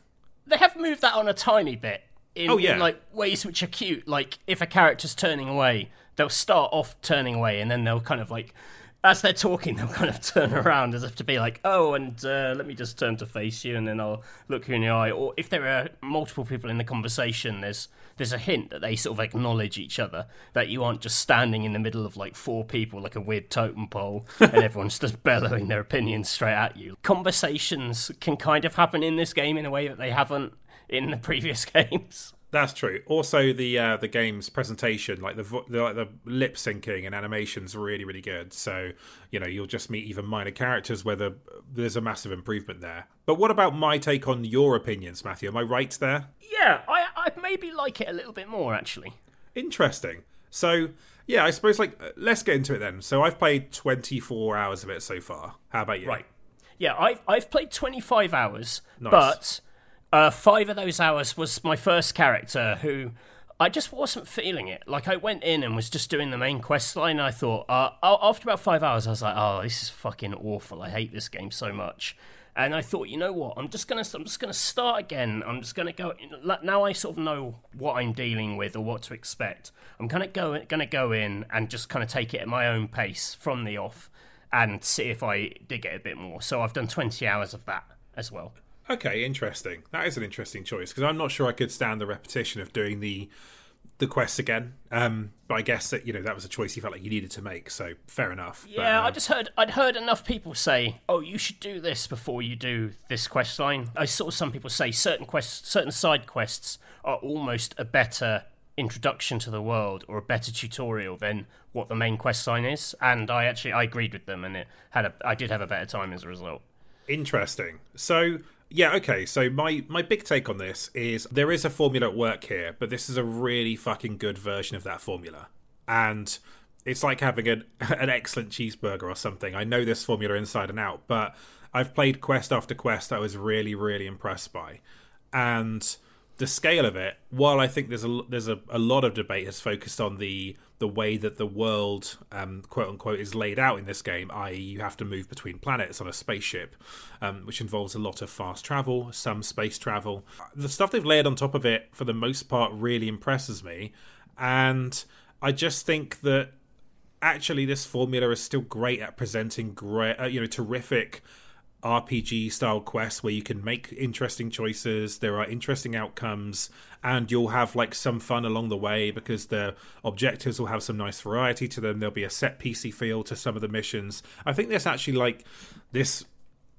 they have moved that on a tiny bit. In, oh, yeah. in like ways which are cute, like if a character's turning away, they'll start off turning away, and then they'll kind of like, as they're talking, they'll kind of turn around as if to be like, oh, and uh, let me just turn to face you, and then I'll look you in the eye. Or if there are multiple people in the conversation, there's there's a hint that they sort of acknowledge each other, that you aren't just standing in the middle of like four people like a weird totem pole, and everyone's just bellowing their opinions straight at you. Conversations can kind of happen in this game in a way that they haven't in the previous games. That's true. Also, the uh, the game's presentation, like the, the like the lip syncing and animation's really, really good. So, you know, you'll just meet even minor characters where the, there's a massive improvement there. But what about my take on your opinions, Matthew? Am I right there? Yeah, I, I maybe like it a little bit more, actually. Interesting. So, yeah, I suppose, like, let's get into it then. So I've played twenty-four hours of it so far. How about you? Right. Yeah, I've, I've played twenty-five hours, nice. but... Uh, five of those hours was my first character, who I just wasn't feeling it. Like, I went in and was just doing the main quest line, and I thought, uh, after about five hours, I was like, oh, this is fucking awful. I hate this game so much. And I thought, you know what? I'm just gonna, I'm just gonna start again. I'm just gonna go. Now I sort of know what I'm dealing with or what to expect. I'm kind of go, gonna go in and just kind of take it at my own pace from the off, and see if I dig it a bit more. So I've done twenty hours of that as well. Okay, interesting. That is an interesting choice, because I'm not sure I could stand the repetition of doing the the quests again. Um, but I guess that, you know, that was a choice you felt like you needed to make, so fair enough. Yeah, but, um... I just heard I'd heard enough people say, "Oh, you should do this before you do this quest line." I saw some people say certain quests, certain side quests are almost a better introduction to the world or a better tutorial than what the main quest line is, and I actually I agreed with them, and it had a I did have a better time as a result. Interesting. So. Yeah, okay, so my, my big take on this is there is a formula at work here, but this is a really fucking good version of that formula. And it's like having an, an excellent cheeseburger or something. I know this formula inside and out, but I've played quest after quest I was really, really impressed by. And the scale of it, while I think there's a, there's a, a lot of debate has focused on the, the way that the world, um, quote-unquote, is laid out in this game, that is you have to move between planets on a spaceship, um, which involves a lot of fast travel, some space travel. The stuff they've layered on top of it, for the most part, really impresses me. And I just think that, actually, this formula is still great at presenting great, uh, you know, terrific R P G-style quests where you can make interesting choices, there are interesting outcomes, and you'll have, like, some fun along the way because the objectives will have some nice variety to them. There'll be a set P C feel to some of the missions. I think this actually, like, this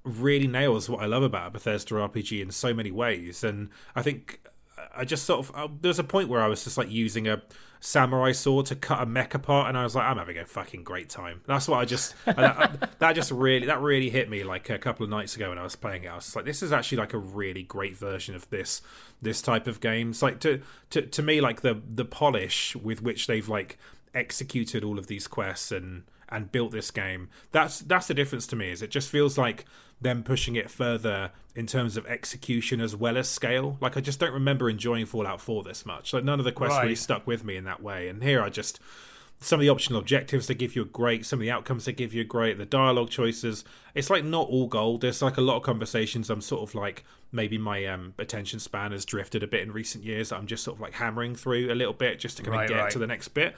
really nails what I love about a Bethesda R P G in so many ways, and I think I just sort of... Uh, there was a point where I was just, like, using a samurai sword to cut a mech apart, and I was like, I'm having a fucking great time. That's what I just... that, that just really... That really hit me, like, a couple of nights ago when I was playing it. I was just like, this is actually, like, a really great version of this this type of game. It's like, to to, to me, like, the, the polish with which they've, like, executed all of these quests and... and built this game, that's that's the difference to me, is it just feels like them pushing it further in terms of execution as well as scale. Like, I just don't remember enjoying Fallout four this much. Like, none of the quests right. really stuck with me in that way, and here I just, some of the optional objectives they give you are great, some of the outcomes they give you are great, the dialogue choices, it's like not all gold. There's like a lot of conversations I'm sort of like, maybe my um, attention span has drifted a bit in recent years, I'm just sort of like hammering through a little bit just to kind of right, get right. to the next bit.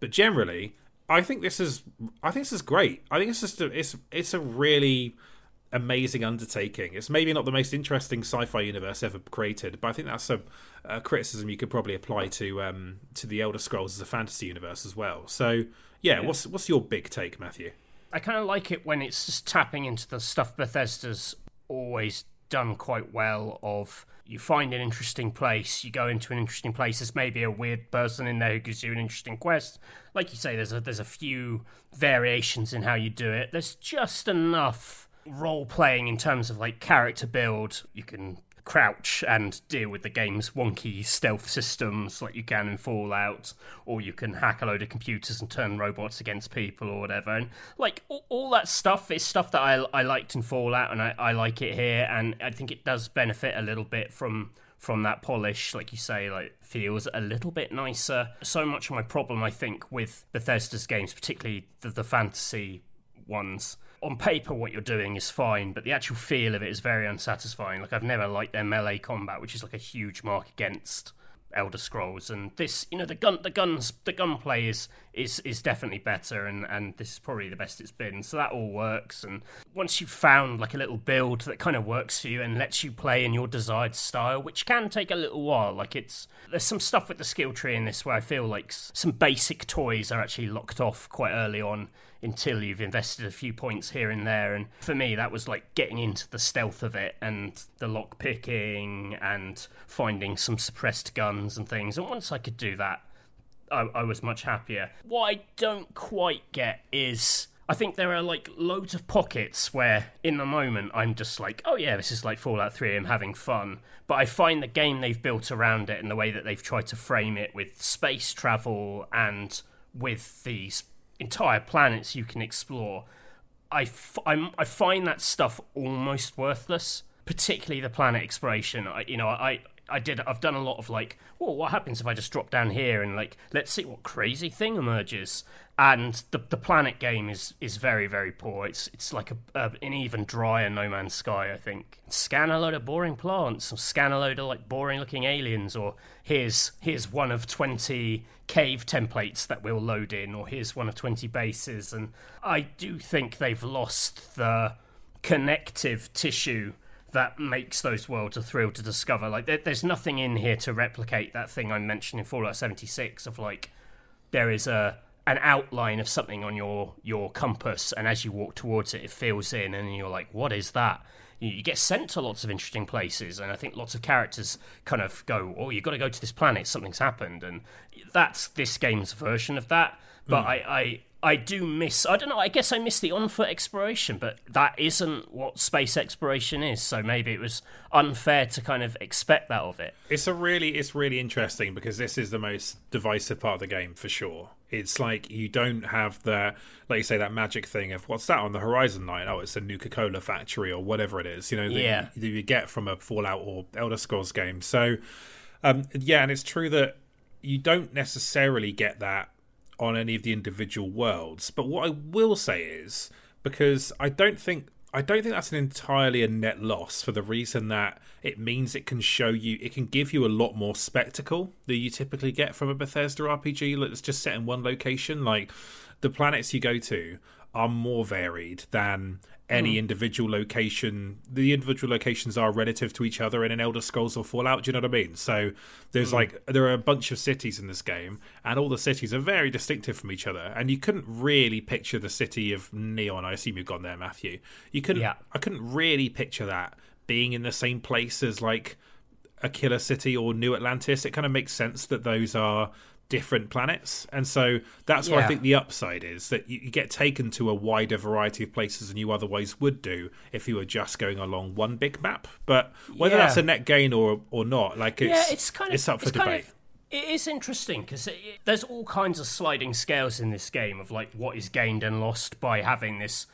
But generally, I think this is, I think this is great. I think it's just, a, it's, it's a really amazing undertaking. It's maybe not the most interesting sci-fi universe ever created, but I think that's a, a criticism you could probably apply to, um, to the Elder Scrolls as a fantasy universe as well. So yeah, yeah. what's, what's your big take, Matthew? I kind of like it when it's just tapping into the stuff Bethesda's always done quite well of, you find an interesting place, you go into an interesting place, there's maybe a weird person in there who gives you an interesting quest. Like you say, there's a, there's a few variations in how you do it. There's just enough role-playing in terms of, like, character build. You can crouch and deal with the game's wonky stealth systems like you can in Fallout, or you can hack a load of computers and turn robots against people or whatever. And, like, all, all that stuff is stuff that I, I liked in Fallout, and I, I like it here, and I think it does benefit a little bit from from that polish, like you say, like, feels a little bit nicer. So much of my problem, I think, with Bethesda's games, particularly the, the fantasy ones, on paper what you're doing is fine, but the actual feel of it is very unsatisfying. Like, I've never liked their melee combat, which is like a huge mark against Elder Scrolls, and this, you know, the gun the guns the gunplay is is is definitely better, and and this is probably the best it's been, so that all works. And once you've found, like, a little build that kind of works for you and lets you play in your desired style, which can take a little while, like, it's there's some stuff with the skill tree in this where I feel like some basic toys are actually locked off quite early on until you've invested a few points here and there. And for me, that was like getting into the stealth of it and the lock picking and finding some suppressed guns and things. And once I could do that, I, I was much happier. What I don't quite get is, I think there are like loads of pockets where in the moment I'm just like, oh yeah, this is like Fallout three, I'm having fun. But I find the game they've built around it and the way that they've tried to frame it with space travel and with these entire planets you can explore, I, f- I'm, I find that stuff almost worthless, particularly the planet exploration. I, you know, I... I did, I've done a lot of like, well, what happens if I just drop down here and like, let's see what crazy thing emerges. And the the planet game is is very, very poor. It's it's like a, a, an even drier No Man's Sky, I think. Scan a load of boring plants or scan a load of like boring looking aliens, or here's here's one of twenty cave templates that we'll load in, or here's one of twenty bases. And I do think they've lost the connective tissue that makes those worlds a thrill to discover. Like, there, there's nothing in here to replicate that thing I mentioned in Fallout seventy-six of, like, there is a an outline of something on your, your compass, and as you walk towards it, it fills in, and you're like, what is that? You, you get sent to lots of interesting places, and I think lots of characters kind of go, oh, you've got to go to this planet, something's happened, and that's this game's version of that. But mm. I... I I do miss, I don't know, I guess I miss the on-foot exploration, but that isn't what space exploration is, so maybe it was unfair to kind of expect that of it. It's a really, it's really interesting, because this is the most divisive part of the game, for sure. It's like you don't have the, like you say, that magic thing of, what's that on the horizon line? Oh, it's a Nuka-Cola factory or whatever it is, you know, that, yeah. you, that you get from a Fallout or Elder Scrolls game. So, um, yeah, and it's true that you don't necessarily get that on any of the individual worlds. But what I will say is, because I don't think I don't think that's an entirely a net loss, for the reason that it means it can show you, it can give you a lot more spectacle than you typically get from a Bethesda R P G that's just set in one location. Like, the planets you go to are more varied than any mm. individual location. The individual locations are relative to each other in an Elder Scrolls or Fallout, do you know what I mean? So there's mm. like, there are a bunch of cities in this game, and all the cities are very distinctive from each other, and you couldn't really picture the city of Neon. I assume you've gone there, Matthew. You couldn't, yeah. I couldn't really picture that being in the same place as like Akila City or New Atlantis. It kind of makes sense that those are different planets, and so that's yeah. where I think the upside is, that you get taken to a wider variety of places than you otherwise would do if you were just going along one big map. But whether yeah. that's a net gain or or not, like, it's yeah, it's, kind of, it's up for it's debate. Kind of, it is interesting, because there's all kinds of sliding scales in this game of like what is gained and lost by having this,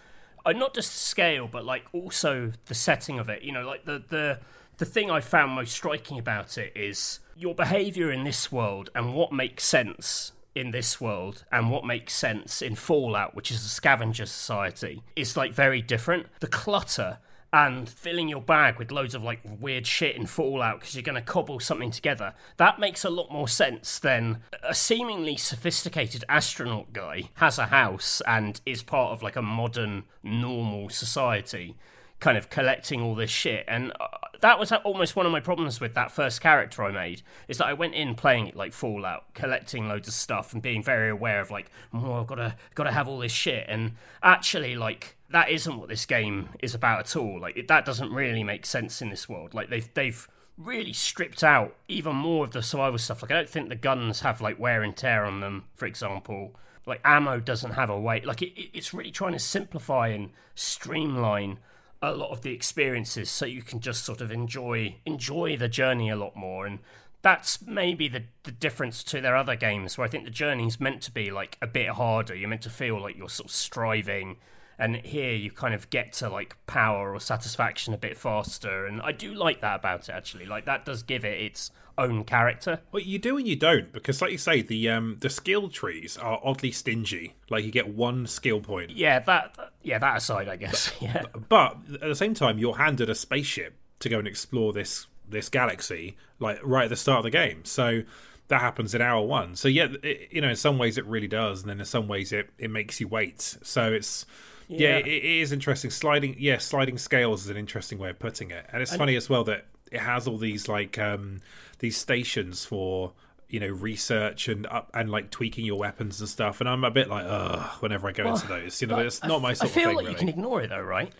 uh, not just scale, but like also the setting of it. You know, like the the the thing I found most striking about it is your behaviour in this world and what makes sense in this world and what makes sense in Fallout, which is a scavenger society, is like very different. The clutter and filling your bag with loads of like weird shit in Fallout because you're going to cobble something together, that makes a lot more sense than a seemingly sophisticated astronaut guy has a house and is part of like a modern normal society, kind of collecting all this shit. And uh, that was almost one of my problems with that first character I made, is that I went in playing it like Fallout, collecting loads of stuff and being very aware of like, oh, I've got to got to have all this shit. And actually, like, that isn't what this game is about at all. Like, it, that doesn't really make sense in this world. Like, they've they've really stripped out even more of the survival stuff. Like, I don't think the guns have like wear and tear on them, for example. Like, ammo doesn't have a weight. Like, it, it's really trying to simplify and streamline a lot of the experiences so you can just sort of enjoy enjoy the journey a lot more. And that's maybe the, the difference to their other games, where I think the journey's meant to be like a bit harder, you're meant to feel like you're sort of striving, and here you kind of get to like power or satisfaction a bit faster. And I do like that about it, actually. Like, that does give it its own character. Well, you do and you don't, because like you say, the um the skill trees are oddly stingy. Like, you get one skill point. Yeah, that, that yeah, that aside, I guess. But, yeah. But at the same time, you're handed a spaceship to go and explore this this galaxy, like right at the start of the game. So that happens in hour one. So yeah, it, you know, in some ways it really does, and then in some ways it it makes you wait. So it's yeah, yeah it, it is interesting. Sliding yeah, sliding scales is an interesting way of putting it. And it's and funny as well that it has all these like um, these stations for you know, research and up and like tweaking your weapons and stuff. And I'm a bit like, ugh, whenever I go well, into those, you know, it's not I, my sort of thing. I feel like really. You can ignore it though, right?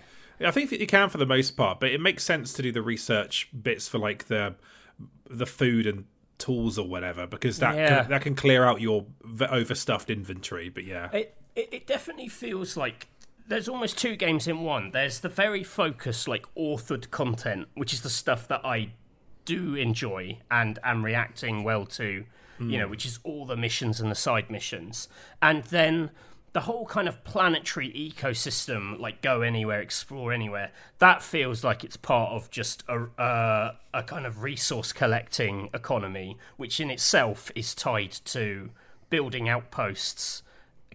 I think that you can for the most part, but it makes sense to do the research bits for like the the food and tools or whatever, because that yeah. can, that can clear out your overstuffed inventory. But yeah, it it definitely feels like there's almost two games in one. There's the very focused, like authored content, which is the stuff that I do enjoy and am reacting well to, mm. you know, which is all the missions and the side missions, and then the whole kind of planetary ecosystem, like go anywhere, explore anywhere, that feels like it's part of just a uh, a kind of resource collecting economy, which in itself is tied to building outposts,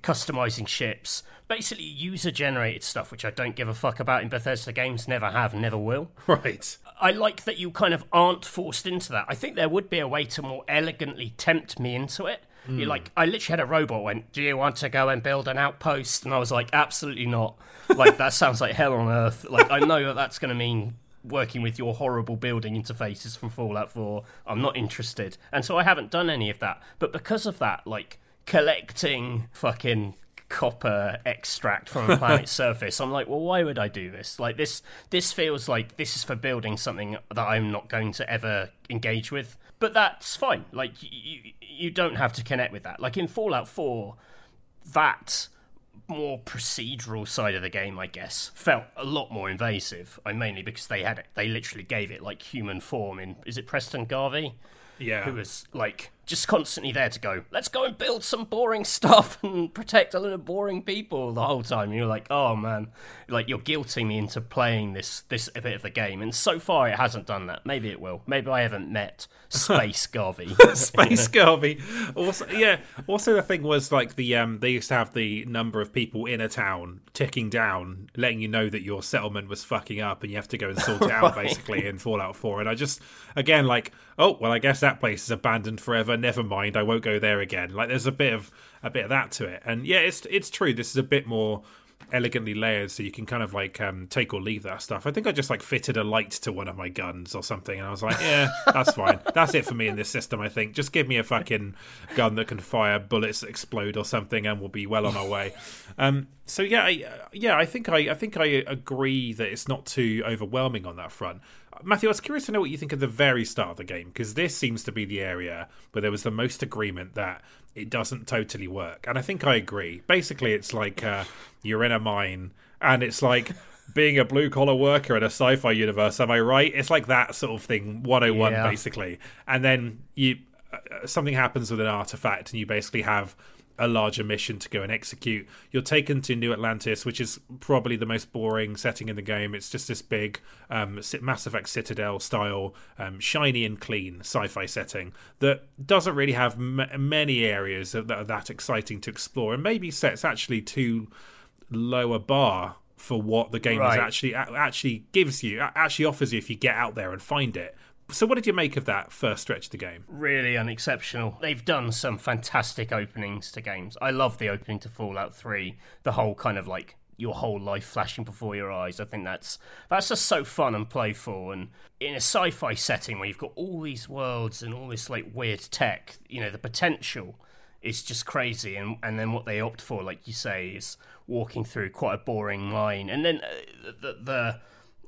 customizing ships, basically user-generated stuff, which I don't give a fuck about in Bethesda games, never have, never will. Right. I like that you kind of aren't forced into that. I think there would be a way to more elegantly tempt me into it. You're like, I literally had a robot went, do you want to go and build an outpost? And I was like, absolutely not. Like, that sounds like hell on earth. Like, I know that that's going to mean working with your horrible building interfaces from Fallout four. I'm not interested. And so I haven't done any of that. But because of that, like, collecting fucking copper extract from a planet's surface, I'm like, well, why would I do this? Like, this, this feels like this is for building something that I'm not going to ever engage with. But that's fine. Like, you you don't have to connect with that. Like, in Fallout four, that more procedural side of the game, I guess, felt a lot more invasive. I mainly because they had it. They literally gave it, like, human form in... Is it Preston Garvey? Yeah. Who was, like, just constantly there to go, let's go and build some boring stuff and protect a lot of boring people the whole time. And you're like, oh, man. Like, you're guilting me into playing this, this bit of the game. And so far, it hasn't done that. Maybe it will. Maybe I haven't met Space Garvey. Space Garvey. Also, yeah. Also, the thing was, like, the um, they used to have the number of people in a town ticking down, letting you know that your settlement was fucking up and you have to go and sort it right. out, basically, in Fallout four. And I just, again, like, oh, well, I guess that place is abandoned forever. Never mind, I won't go there again. Like, there's a bit of a bit of that to it, and yeah, it's it's true. This is a bit more elegantly layered, so you can kind of like um, take or leave that stuff. I think I just like fitted a light to one of my guns or something, and I was like, yeah, that's fine. That's it for me in this system. I think just give me a fucking gun that can fire bullets, that explode or something, and we'll be well on our way. Um, so yeah, I, yeah, I think I I think I agree that it's not too overwhelming on that front. Matthew, I was curious to know what you think of the very start of the game, because this seems to be the area where there was the most agreement that it doesn't totally work. And I think I agree. Basically, it's like uh, you're in a mine, and it's like being a blue-collar worker in a sci-fi universe, am I right? It's like that sort of thing, one oh one, yeah. basically. And then you uh, something happens with an artifact, and you basically have a larger mission to go and execute. You're taken to New Atlantis, which is probably the most boring setting in the game. It's just this big um, Mass Effect Citadel style, um, shiny and clean sci-fi setting that doesn't really have m- many areas that are that exciting to explore, and maybe sets actually too low a bar for what the game right. is actually actually gives you, actually offers you if you get out there and find it. So what did you make of that first stretch of the game? Really unexceptional. They've done some fantastic openings to games. I love the opening to Fallout three, the whole kind of like your whole life flashing before your eyes. I think that's that's just so fun and playful. And in a sci-fi setting where you've got all these worlds and all this like weird tech, you know, the potential is just crazy. And, and then what they opt for, like you say, is walking through quite a boring mine. And then uh, the... the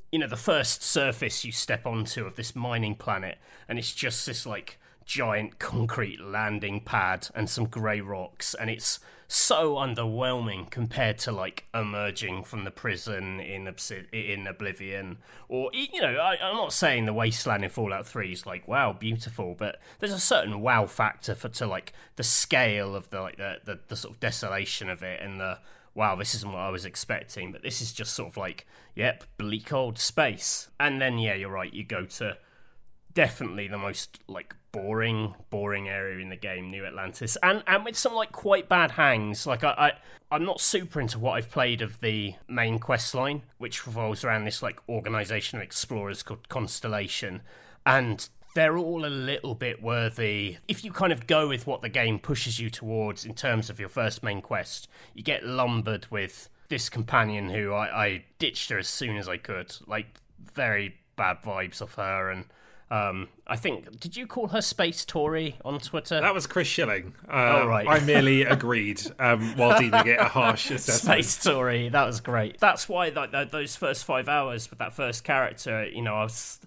you know, the first surface you step onto of this mining planet, and it's just this, like, giant concrete landing pad and some grey rocks, and it's so underwhelming compared to, like, emerging from the prison in Obsid- in Oblivion. Or, you know, I, I'm not saying the wasteland in Fallout three is, like, wow, beautiful, but there's a certain wow factor for to, like, the scale of the, like, the, the, the sort of desolation of it and the... wow, this isn't what I was expecting, but this is just sort of like, yep, bleak old space. And then, yeah, you're right, you go to definitely the most, like, boring, boring area in the game, New Atlantis. And and with some, like, quite bad hangs. Like, I, I, I'm not super into what I've played of the main quest line, which revolves around this, like, organisation of explorers called Constellation. And they're all a little bit worthy. If you kind of go with what the game pushes you towards in terms of your first main quest, you get lumbered with this companion who I, I ditched her as soon as I could. Like, very bad vibes off her, and Um, I think, did you call her Space Tory on Twitter? That was Chris Schilling. Um, oh, right. I merely agreed um, while deeming it a harsh assessment. Space Tory, that was great. That's why like, those first five hours with that first character, you know, I was...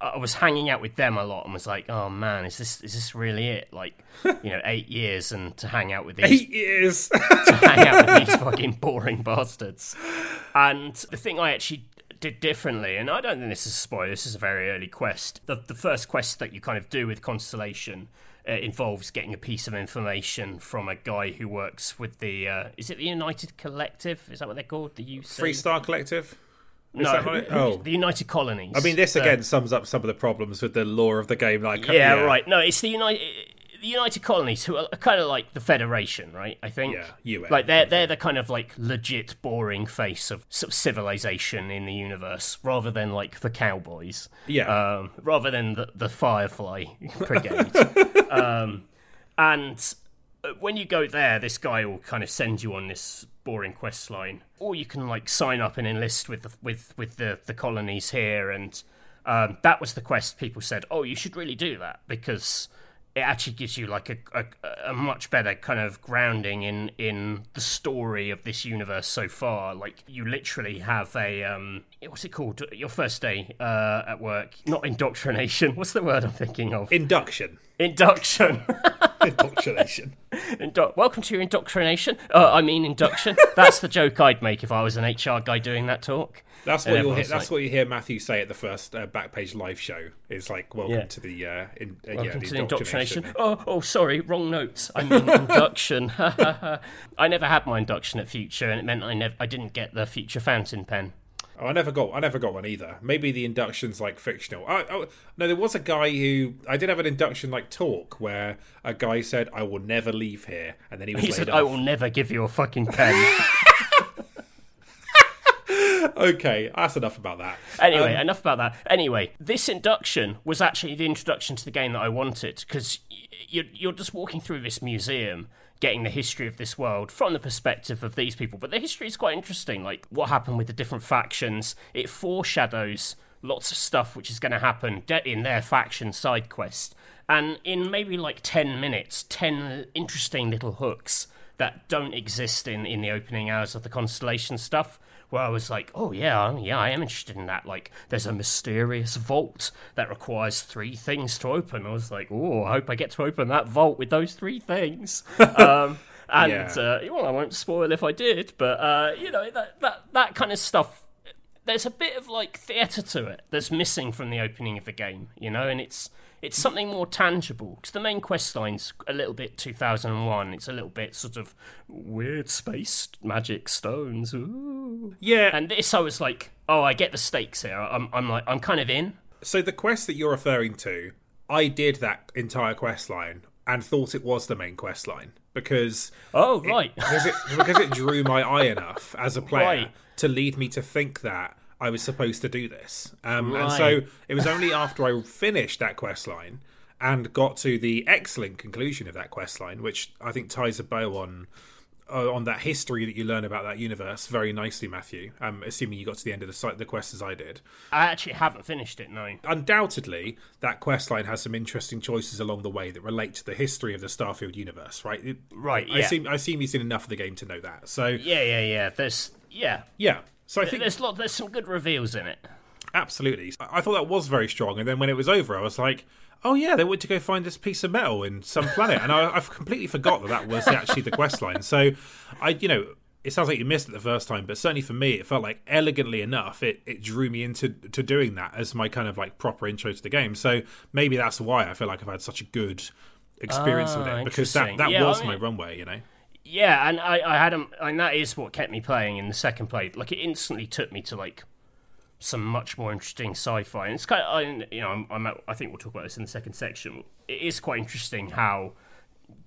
I was hanging out with them a lot and was like, oh man, is this is this really it? Like, you know, eight years and to hang out with these... Eight years! to hang out with these fucking boring bastards. And the thing I actually did differently, and I don't think this is a spoiler, this is a very early quest. The, the first quest that you kind of do with Constellation uh, involves getting a piece of information from a guy who works with the... Uh, is it the United Collective? Is that what they're called? The U C? Freestar Collective? Is no, right? oh. The United Colonies. I mean, this again uh, sums up some of the problems with the lore of the game. Like, yeah, yeah. right. No, it's the United the United Colonies who are kind of like the Federation, right? I think. Yeah, U N. Like they're they're the kind of like legit boring face of civilization in the universe, rather than like the Cowboys. Yeah. Um, rather than the, the Firefly Brigade. um, and when you go there, this guy will kind of send you on this boring quest line, or you can like sign up and enlist with the, with with the the colonies here. And um that was the quest people said, oh, you should really do that, because it actually gives you like a a, a much better kind of grounding in in the story of this universe so far. Like, you literally have a um what's it called, your first day uh at work, not indoctrination, what's the word I'm thinking of? Induction induction Indoctrination. Indo- Welcome to your indoctrination. Uh, I mean induction. That's the joke I'd make if I was an H R guy doing that talk. That's what you'll hear. That's like, what you hear Matthew say at the first uh, Backpage live show. It's like, welcome yeah. to the, uh, in, uh, welcome yeah, the to indoctrination. indoctrination. Oh, oh, sorry, wrong notes. I mean induction. I never had my induction at Future, and it meant I never, I didn't get the Future fountain pen. Oh, I never got I never got one either. Maybe the induction's like fictional. I, I, no, there was a guy who... I did have an induction like talk where a guy said, I will never leave here. And then he was He said, off. I will never give you a fucking pen. Okay, that's enough about that. Anyway, um, enough about that. Anyway, this induction was actually the introduction to the game that I wanted, because you're, you're just walking through this museum, getting the history of this world from the perspective of these people. But the history is quite interesting, like what happened with the different factions. It foreshadows lots of stuff which is going to happen in their faction side quest. And in maybe like ten minutes, ten interesting little hooks that don't exist in, in the opening hours of the Constellation stuff, where I was like, oh yeah, yeah, I am interested in that. Like, there's a mysterious vault that requires three things to open. I was like, oh, I hope I get to open that vault with those three things. um, and, yeah. uh, well, I won't spoil if I did, but, uh, you know, that, that, that kind of stuff, there's a bit of, like, theatre to it that's missing from the opening of the game, you know, and it's it's something more tangible, because the main quest line's a little bit two thousand one. It's a little bit sort of weird space magic stones. Ooh. Yeah. And this, I was like, oh, I get the stakes here. I'm, I'm like, I'm kind of in. So the quest that you're referring to, I did that entire quest line and thought it was the main quest line because oh right, it, because, it, because it drew my eye enough as a player right. to lead me to think that I was supposed to do this. Um, right. And so it was only after I finished that quest line and got to the excellent conclusion of that quest line, which I think ties a bow on uh, on that history that you learn about that universe very nicely, Matthew, um, assuming you got to the end of the, site, the quest as I did. I actually haven't finished it, no. Undoubtedly, that quest line has some interesting choices along the way that relate to the history of the Starfield universe, right? It, right, I, yeah. I assume, I assume you've seen enough of the game to know that. So Yeah, yeah, yeah. There's... Yeah. Yeah. So I think there's, lot, there's some good reveals in it. Absolutely. I thought that was very strong. And then when it was over, I was like, oh yeah, they went to go find this piece of metal in some planet. And I, I've completely forgot that that was actually the quest line. So, I, you know, it sounds like you missed it the first time. But certainly for me, it felt like elegantly enough, it, it drew me into to doing that as my kind of like proper intro to the game. So maybe that's why I feel like I've had such a good experience ah, with it. Because that, that yeah, was I mean- my runway, you know. Yeah, and I, I had a, and that is what kept me playing in the second play. Like, it instantly took me to like some much more interesting sci-fi, and it's kind of, I, you know, I'm, I'm at, I think we'll talk about this in the second section. It is quite interesting how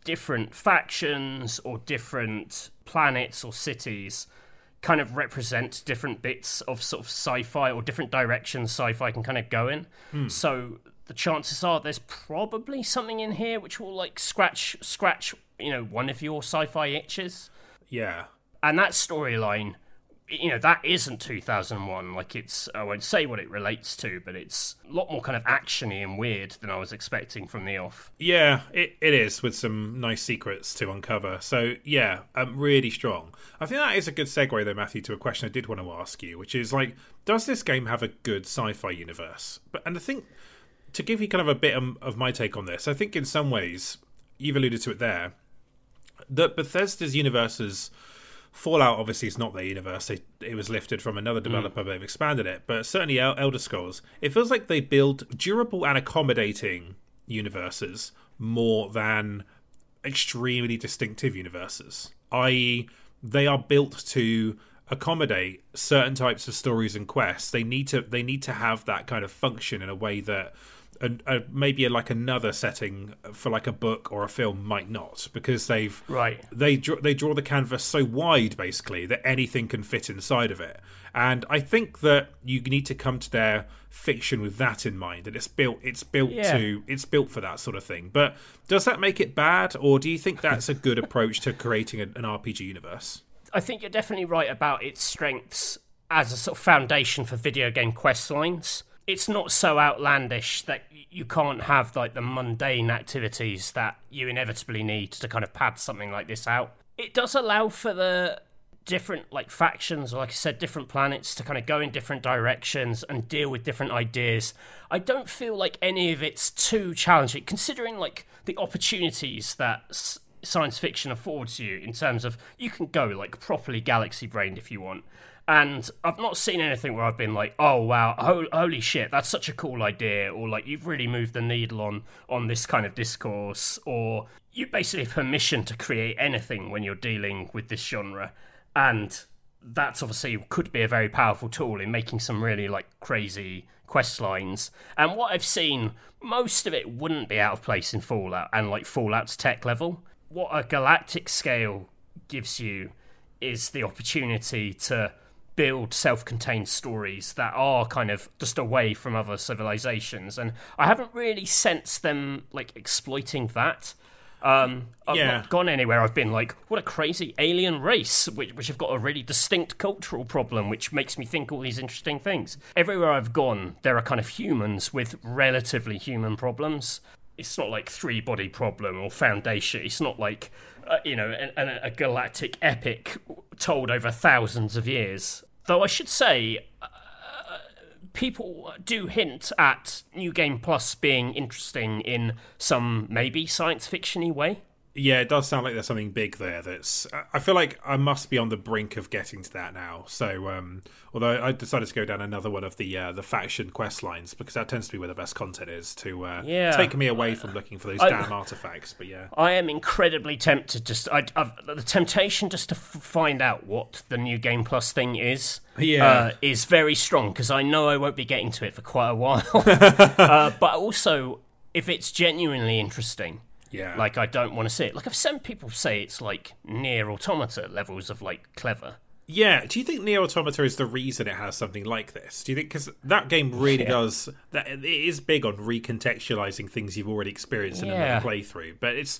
different factions or different planets or cities kind of represent different bits of sort of sci-fi or different directions sci-fi can kind of go in. Mm. So the chances are there's probably something in here which will like scratch scratch. you know, one of your sci-fi itches. Yeah. And that storyline you know, that isn't two thousand one. Like, it's, I won't say what it relates to, but it's a lot more kind of actiony and weird than I was expecting from the off. Yeah, it, it is, with some nice secrets to uncover. So, yeah, um, really strong. I think that is a good segue, though, Matthew, to a question I did want to ask you, which is, like, does this game have a good sci-fi universe? But, and I think, to give you kind of a bit of, of my take on this, I think in some ways, you've alluded to it there, that Bethesda's universes... Fallout obviously is not their universe. They, it was lifted from another developer, mm. but they've expanded it. But certainly El- Elder Scrolls, it feels like they build durable and accommodating universes more than extremely distinctive universes. that is, they are built to accommodate certain types of stories and quests. They need to they need to have that kind of function in a way that a, a, maybe like another setting for like a book or a film might not, because they've right they draw they draw the canvas so wide basically that anything can fit inside of it. And I think that you need to come to their fiction with that in mind, that it's built it's built yeah. to it's built for that sort of thing. But does that make it bad, or do you think that's a good approach to creating an R P G universe? I think you're definitely right about its strengths as a sort of foundation for video game quest lines. It's not so outlandish that you can't have like the mundane activities that you inevitably need to kind of pad something like this out. It does allow for the different like factions, or like I said, different planets to kind of go in different directions and deal with different ideas. I don't feel like any of it's too challenging, considering like the opportunities that s- science fiction affords you in terms of you can go like properly galaxy-brained if you want. And I've not seen anything where I've been like, oh, wow, ho- holy shit, that's such a cool idea. Or like, you've really moved the needle on, on this kind of discourse. Or you basically have permission to create anything when you're dealing with this genre. And that's obviously could be a very powerful tool in making some really like crazy quest lines. And what I've seen, most of it wouldn't be out of place in Fallout and like Fallout's tech level. What a galactic scale gives you is the opportunity to build self-contained stories that are kind of just away from other civilizations, and I haven't really sensed them like exploiting that. Um, I've yeah. not gone anywhere. I've been like, what a crazy alien race, which which have got a really distinct cultural problem, which makes me think all these interesting things. Everywhere I've gone, there are kind of humans with relatively human problems. It's not like Three Body Problem or Foundation. It's not like, uh, you know, an, an, a galactic epic told over thousands of years. Though I should say, uh, people do hint at New Game Plus being interesting in some maybe science fiction-y way. Yeah, it does sound like there's something big there. That's. I feel like I must be on the brink of getting to that now. So, um, although I decided to go down another one of the uh, the faction quest lines, because that tends to be where the best content is to uh, yeah. take me away from looking for those I, damn artifacts. But yeah, I am incredibly tempted. Just I, I've, the temptation just to f- find out what the New Game Plus thing is. Yeah, uh, is very strong, because I know I won't be getting to it for quite a while. uh, but also, if it's genuinely interesting. Yeah. Like, I don't want to see it. Like, I've seen people say it's like Nier Automata levels of like clever. Yeah. Do you think Nier Automata is the reason it has something like this? Do you think, because that game really yeah. does that? It is big on recontextualizing things you've already experienced in yeah. another playthrough, but it's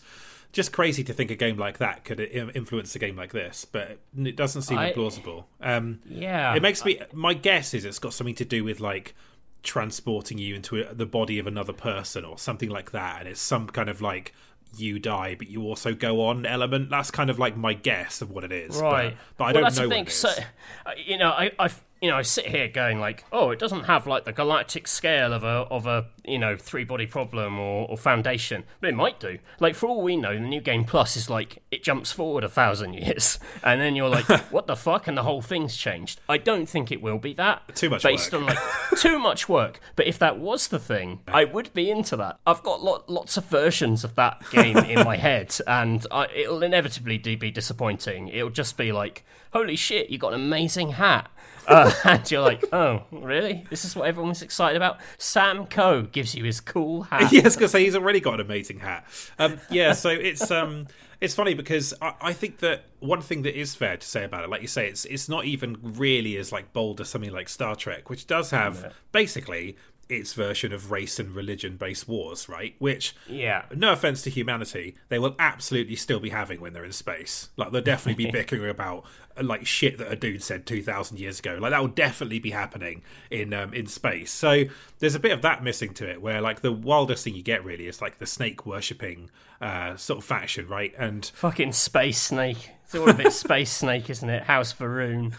just crazy to think a game like that could influence a game like this. But it doesn't seem I, plausible. Um, yeah. It makes me. I, my guess is it's got something to do with like transporting you into the body of another person or something like that, and it's some kind of like you die but you also go on element. That's kind of like my guess of what it is, right? But, but I well, don't that's know the thing. What it is. So, you know, I, I, you know, I sit here going like, oh, it doesn't have like the galactic scale of a of a you know Three Body Problem or, or Foundation, but it might do. Like, for all we know, the New Game Plus is like it jumps forward a thousand years, and then you're like, what the fuck, and the whole thing's changed. I don't think it will be that too much based work. on like too much work. But if that was the thing, I would be into that. I've got lot, lots of versions of that game. in my head, and I, it'll inevitably be disappointing. It'll just be like, holy shit, you got an amazing hat. Uh, and you're like, oh, really? This is what everyone was excited about? Sam Coe gives you his cool hat. Yeah, I was going to say, he's already got an amazing hat. Um, yeah, so it's um, it's funny, because I, I think that one thing that is fair to say about it, like you say, it's it's not even really as like bold as something like Star Trek, which does have, yeah. basically... its version of race and religion based wars, right? Which, yeah, no offense to humanity, they will absolutely still be having when they're in space. Like, they'll definitely be bickering about like shit that a dude said two thousand years ago. Like, that will definitely be happening in um, in space. So there's a bit of that missing to it, where like the wildest thing you get really is like the snake worshipping uh, sort of faction, right? And fucking space snake. It's all a bit space snake, isn't it? House Varun.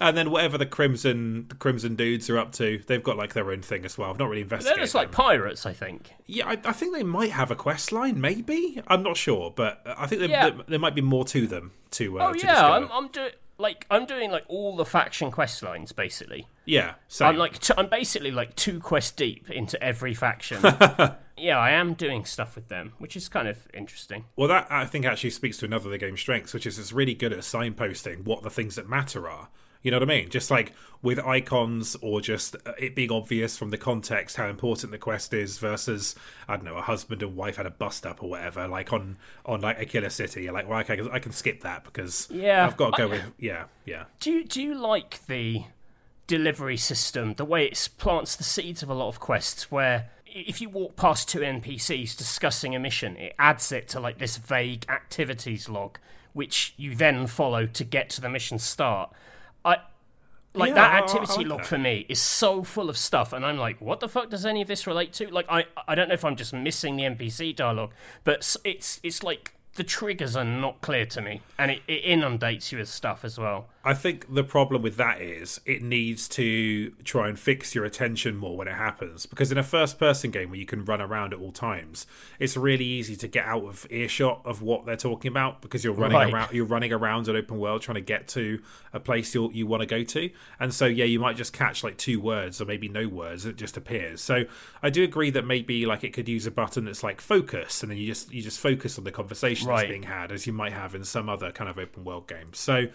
And then whatever the Crimson the Crimson dudes are up to, they've got like their own thing as well. I've not really investigated. They're just like them. Pirates, I think. Yeah, I, I think they might have a quest line, maybe. I'm not sure, but I think they, yeah. they, there might be more to them. To uh, oh to yeah, discover. I'm, I'm doing like I'm doing like all the faction quest lines basically. Yeah, same. I'm like t- I'm basically like two quests deep into every faction. Yeah, I am doing stuff with them, which is kind of interesting. Well, that I think actually speaks to another of the game's strengths, which is it's really good at signposting what the things that matter are. You know what I mean? Just like with icons, or just it being obvious from the context how important the quest is versus, I don't know, a husband and wife had a bust up or whatever, like on, on like Akila City. You're like, well, okay, I can skip that because yeah, I've got to go I, with, yeah, yeah. Do you, do you like the delivery system, the way it plants the seeds of a lot of quests where if you walk past two N P Cs discussing a mission, it adds it to like this vague activities log, which you then follow to get to the mission start? I like yeah, that activity I, I like log that. For me is so full of stuff, and I'm like, what the fuck does any of this relate to? Like, I, I don't know if I'm just missing the N P C dialogue, but it's it's like the triggers are not clear to me, and it, it inundates you with stuff as well. I think the problem with that is it needs to try and fix your attention more when it happens, because in a first-person game where you can run around at all times, it's really easy to get out of earshot of what they're talking about because you're running right. around. You're running around an open world trying to get to a place you you want to go to, and so yeah, you might just catch like two words or maybe no words. It just appears. So I do agree that maybe like it could use a button that's like focus, and then you just you just focus on the conversation right. that's being had, as you might have in some other kind of open world game. So.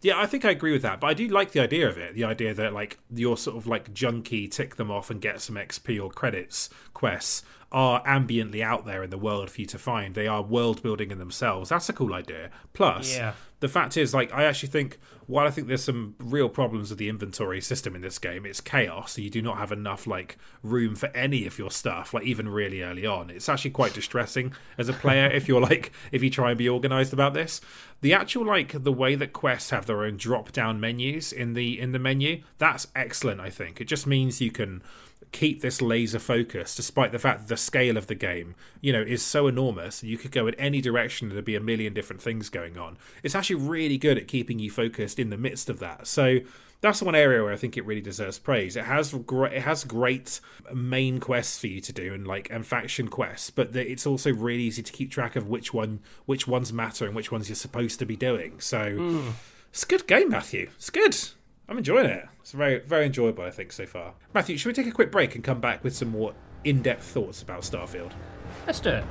Yeah, I think I agree with that, but I do like the idea of it. The idea that like your sort of like junky tick them off and get some X P or credits quests are ambiently out there in the world for you to find. They are world building in themselves. That's a cool idea. Plus, yeah. the fact is, like, I actually think while I think there's some real problems with the inventory system in this game, it's chaos. So you do not have enough like room for any of your stuff. Like even really early on, it's actually quite distressing as a player if you're like if you try and be organized about this. The actual like the way that quests have their own drop down menus in the in the menu, that's excellent. I think it just means you can keep this laser focus despite the fact that the scale of the game, you know, is so enormous. You could go in any direction, there'd be a million different things going on. It's actually really good at keeping you focused in the midst of that. So that's one area where I think it really deserves praise. It has great, it has great main quests for you to do and like and faction quests, but the, it's also really easy to keep track of which one, which ones matter and which ones you're supposed to be doing. So mm. it's a good game, Matthew. It's good. I'm enjoying it. It's very, very enjoyable, I think, so far. Matthew, should we take a quick break and come back with some more in-depth thoughts about Starfield? Let's do it.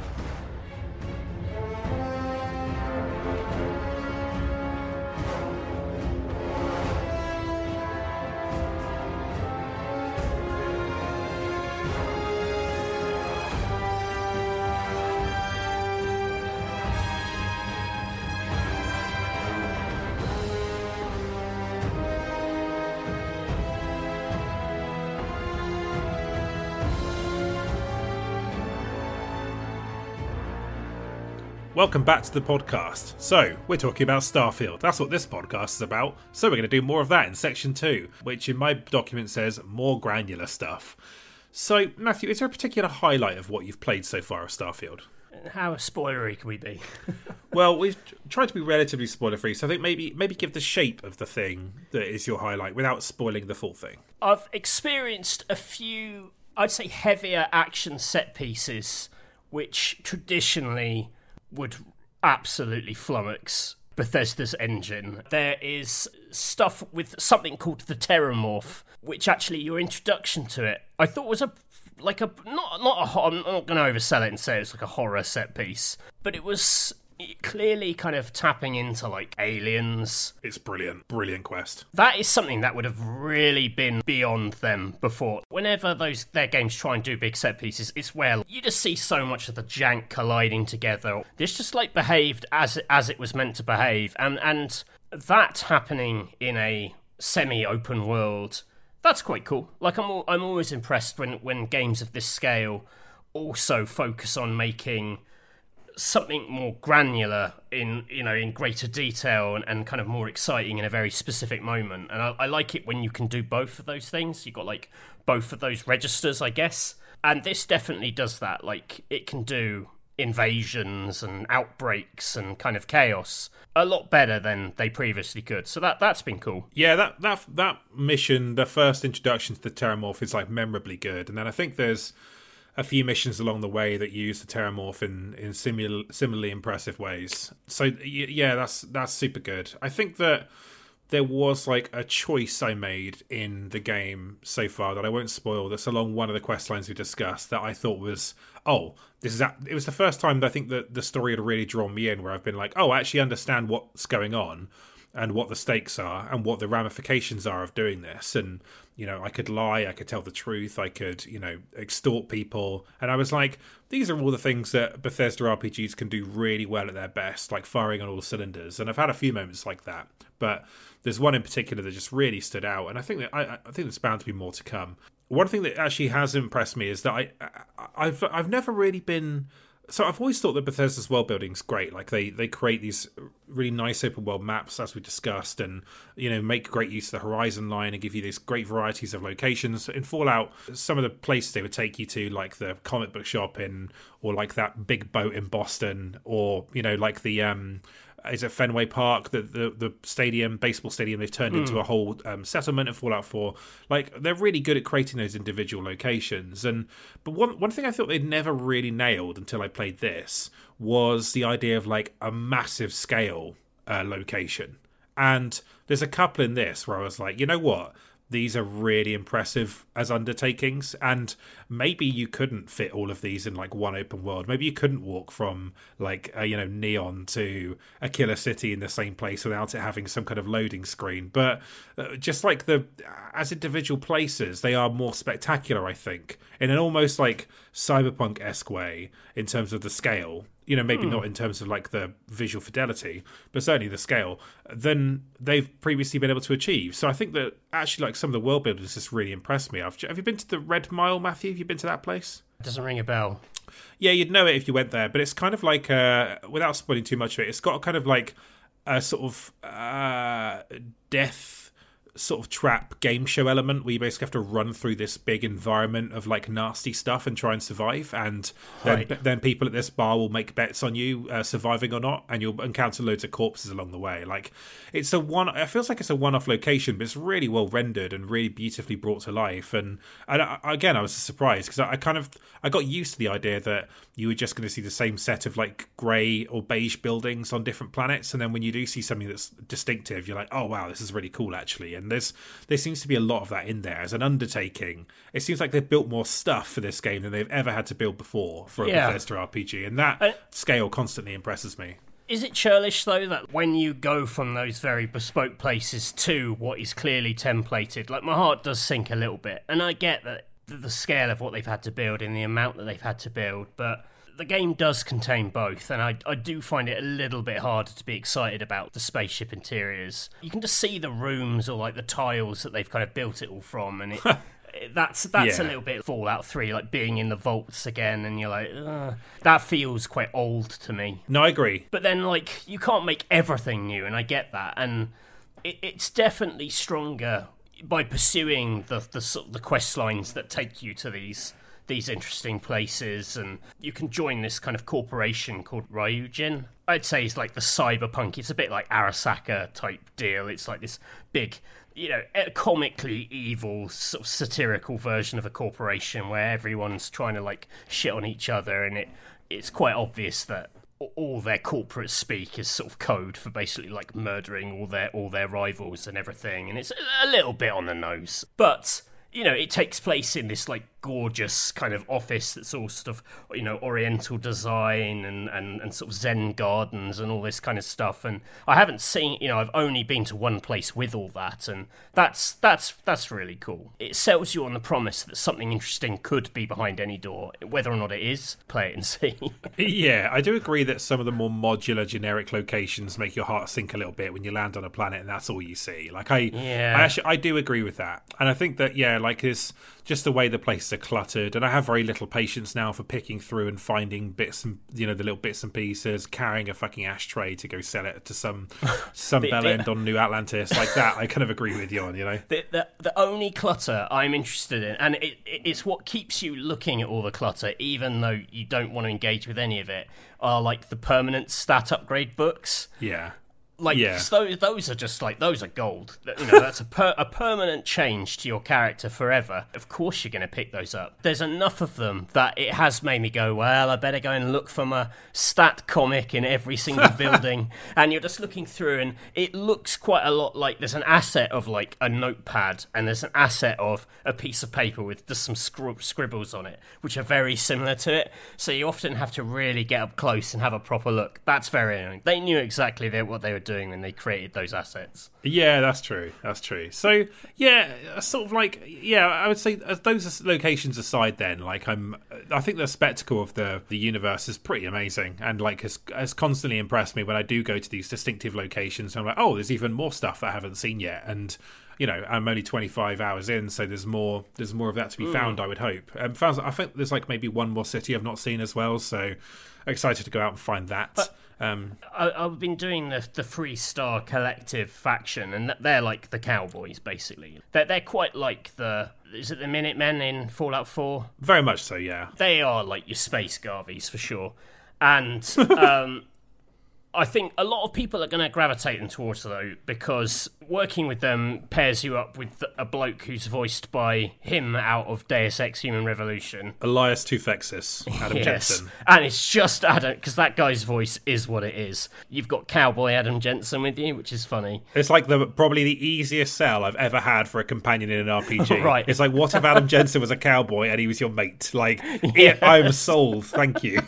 Welcome back to the podcast. So, we're talking about Starfield. That's what this podcast is about. So we're going to do more of that in section two, which in my document says more granular stuff. So, Matthew, is there a particular highlight of what you've played so far of Starfield? How spoilery can we be? Well, we've tried to be relatively spoiler-free, so I think maybe maybe give the shape of the thing that is your highlight without spoiling the full thing. I've experienced a few, I'd say, heavier action set pieces, which traditionally would absolutely flummox Bethesda's engine. There is stuff with something called the Terramorph, which actually your introduction to it, I thought was a like a not not a, I'm not going to oversell it and say it's like a horror set piece, but it was clearly kind of tapping into like aliens. It's brilliant, brilliant quest. That is something that would have really been beyond them before. Whenever those their games try and do big set pieces, it's where you just see so much of the jank colliding together. This just like behaved as as it was meant to behave, and and that happening in a semi-open world, that's quite cool. Like I'm I'm always impressed when when games of this scale also focus on making something more granular in, you know, in greater detail and, and kind of more exciting in a very specific moment. And I, I like it when you can do both of those things. You've got like both of those registers, I guess. And this definitely does that. Like, it can do invasions and outbreaks and kind of chaos a lot better than they previously could. So that, that's been cool. Yeah, that that that mission, the first introduction to the Terramorph, is like memorably good. And then I think there's a few missions along the way that use the Terramorph in, in similar, similarly impressive ways. So yeah, that's that's super good. I think that there was like a choice I made in the game so far that I won't spoil, that's along one of the quest lines we discussed, that I thought was, oh, this is a- it was the first time that I think that the story had really drawn me in, where I've been like, oh, I actually understand what's going on and what the stakes are and what the ramifications are of doing this. And, you know, I could lie, I could tell the truth, I could, you know, extort people. And I was like, these are all the things that Bethesda R P Gs can do really well at their best, like firing on all cylinders. And I've had a few moments like that, but there's one in particular that just really stood out. And I think that I, I think there's bound to be more to come. One thing that actually has impressed me is that I, I I've I've never really been. So I've always thought that Bethesda's world building's great. Like, they, they create these really nice open world maps, as we discussed, and, you know, make great use of the horizon line and give you these great varieties of locations. In Fallout, some of the places they would take you to, like the comic book shop in, or like that big boat in Boston, or, you know, like the um, is it Fenway Park, the the, the stadium, baseball stadium they've turned mm. into a whole um, settlement in Fallout four. Like, they're really good at creating those individual locations. And but one one thing I thought they'd never really nailed until I played this was the idea of like a massive scale uh, location. And there's a couple in this where I was like, you know what? These are really impressive as undertakings, and maybe you couldn't fit all of these in like one open world. Maybe you couldn't walk from like uh, you know Neon to Akila City in the same place without it having some kind of loading screen. But uh, just like the as individual places, they are more spectacular, I think, in an almost like cyberpunk-esque way in terms of the scale. You know, maybe mm. not in terms of like the visual fidelity, but certainly the scale, than they've previously been able to achieve. So I think that actually, like, some of the world builders just really impressed me. I've, have you been to the Red Mile, Matthew? Have you been to that place? It doesn't ring a bell. Yeah, you'd know it if you went there, but it's kind of like, uh, without spoiling too much of it, it's got a kind of like a sort of uh, death sort of trap game show element, where you basically have to run through this big environment of like nasty stuff and try and survive, and then, right. then people at this bar will make bets on you uh, surviving or not, and you'll encounter loads of corpses along the way. Like, it's a one it feels like it's a one-off location, but it's really well rendered and really beautifully brought to life. And, and I, again I was surprised, because I, I kind of I got used to the idea that you were just going to see the same set of like grey or beige buildings on different planets, and then when you do see something that's distinctive, you're like, oh wow, this is really cool actually. And There's, there seems to be a lot of that in there as an undertaking. It seems like they've built more stuff for this game than they've ever had to build before for a yeah. Bethesda R P G, and that uh, scale constantly impresses me. Is it churlish, though, that when you go from those very bespoke places to what is clearly templated, like, my heart does sink a little bit, and I get that the scale of what they've had to build and the amount that they've had to build, but the game does contain both, and I, I do find it a little bit harder to be excited about the spaceship interiors. You can just see the rooms, or like the tiles that they've kind of built it all from, and it, it, that's that's yeah. a little bit Fallout three, like being in the vaults again, and you're like, ugh. That feels quite old to me. No, I agree. But then, like, you can't make everything new, and I get that, and it, it's definitely stronger by pursuing the the sort of the quest lines that take you to these. these interesting places, and you can join this kind of corporation called Ryujin. I'd say it's like the cyberpunk, it's a bit like Arasaka type deal. It's like this big, you know, comically evil, sort of satirical version of a corporation where everyone's trying to like shit on each other, and it it's quite obvious that all their corporate speak is sort of code for basically like murdering all their all their rivals and everything, and it's a little bit on the nose. But you know, it takes place in this, like, gorgeous kind of office that's all sort of, you know, oriental design and, and, and sort of Zen gardens and all this kind of stuff. And I haven't seen, you know, I've only been to one place with all that. And that's that's that's really cool. It sells you on the promise that something interesting could be behind any door. Whether or not it is, play it and see. Yeah, I do agree that some of the more modular generic locations make your heart sink a little bit when you land on a planet and that's all you see. Like, I, yeah. I actually, I do agree with that. And I think that, yeah, like, it's just the way the place lists are cluttered, and I have very little patience now for picking through and finding bits and, you know, the little bits and pieces, carrying a fucking ashtray to go sell it to some some the, bell the, end on New Atlantis like that. I kind of agree with you on, you know. The the, the only clutter I'm interested in, and it, it it's what keeps you looking at all the clutter, even though you don't want to engage with any of it, are like the permanent stat upgrade books. Yeah. Like, yeah. so those are just like, those are gold. You know, that's a per- a permanent change to your character forever. Of course you're going to pick those up. There's enough of them that it has made me go, well, I better go and look for my stat comic in every single building. And you're just looking through, and it looks quite a lot like there's an asset of like a notepad, and there's an asset of a piece of paper with just some scrib- scribbles on it, which are very similar to it. So you often have to really get up close and have a proper look. That's very annoying. They knew exactly what they were doing when they created those assets. Yeah, that's true. That's true. So, yeah, sort of like, yeah, I would say those locations aside then, like, I'm, I think the spectacle of the, the universe is pretty amazing, and like has, has constantly impressed me when I do go to these distinctive locations. And I'm like, oh, there's even more stuff that I haven't seen yet, and you know, I'm only twenty-five hours in, so there's more. There's more of that to be mm. found, I would hope. Um, found, I think there's like maybe one more city I've not seen as well, so excited to go out and find that. But um, I, I've been doing the the Freestar Collective faction, and they're like the cowboys, basically. They're they're quite like the. Is it the Minutemen in Fallout four? Very much so, yeah. They are like your space Garveys for sure, and. um I think a lot of people are going to gravitate them towards, though, because working with them pairs you up with a bloke who's voiced by him out of Deus Ex Human Revolution. Elias Tufexis, Adam yes. Jensen. And it's just Adam, because that guy's voice is what it is. You've got cowboy Adam Jensen with you, which is funny. It's like the probably the easiest sell I've ever had for a companion in an R P G. Right. It's like, what if Adam Jensen was a cowboy and he was your mate? Like, yes. yeah, I'm sold, thank you.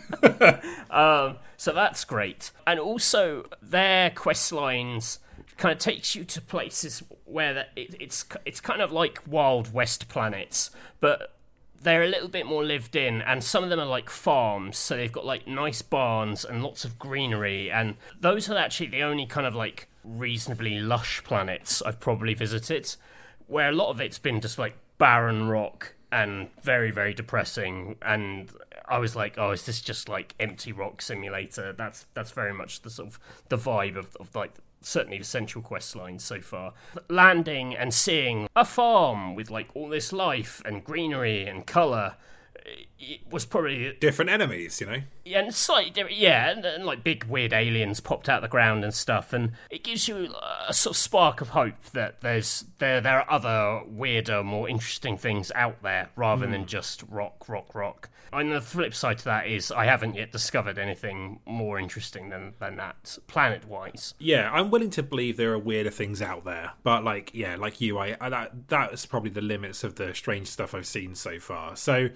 um... So that's great. And also, their quest lines kind of takes you to places where the, it, it's it's kind of like Wild West planets, but they're a little bit more lived in, and some of them are like farms, so they've got like nice barns and lots of greenery, and those are actually the only kind of like reasonably lush planets I've probably visited, where a lot of it's been just like barren rock and very, very depressing, and I was like, oh, is this just like Empty Rock Simulator? That's that's very much the sort of the vibe of, of like certainly the central quest line so far. Landing and seeing a farm with like all this life and greenery and colour, it was probably different enemies, you know. Yeah, and slightly different. Yeah, and, and like big weird aliens popped out of the ground and stuff, and it gives you a sort of spark of hope that there's there there are other weirder, more interesting things out there rather mm. than just rock, rock, rock. And the flip side to that is I haven't yet discovered anything more interesting than, than that planet-wise. Yeah, I'm willing to believe there are weirder things out there, but like, yeah, like you, I, I that that's probably the limits of the strange stuff I've seen so far. So.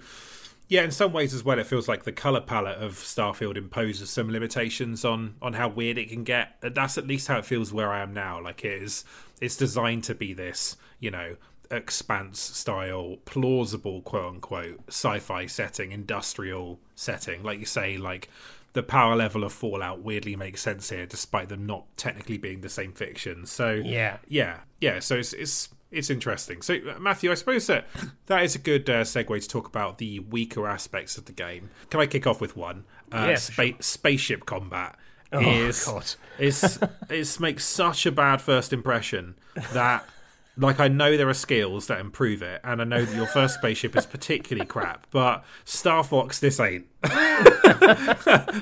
Yeah, in some ways as well, it feels like the colour palette of Starfield imposes some limitations on, on how weird it can get. That's at least how it feels where I am now. Like, it is, it's designed to be this, you know, Expanse-style, plausible, quote-unquote, sci-fi setting, industrial setting. Like you say, like, the power level of Fallout weirdly makes sense here, despite them not technically being the same fiction. So, yeah, yeah, yeah. So it's... it's It's interesting. So, Matthew, I suppose that that is a good uh, segue to talk about the weaker aspects of the game. Can I kick off with one? Uh, yeah, spa- sure. Spaceship combat oh, is God. is is makes such a bad first impression that, like, I know there are skills that improve it, and I know that your first spaceship is particularly crap, but Star Fox, this ain't.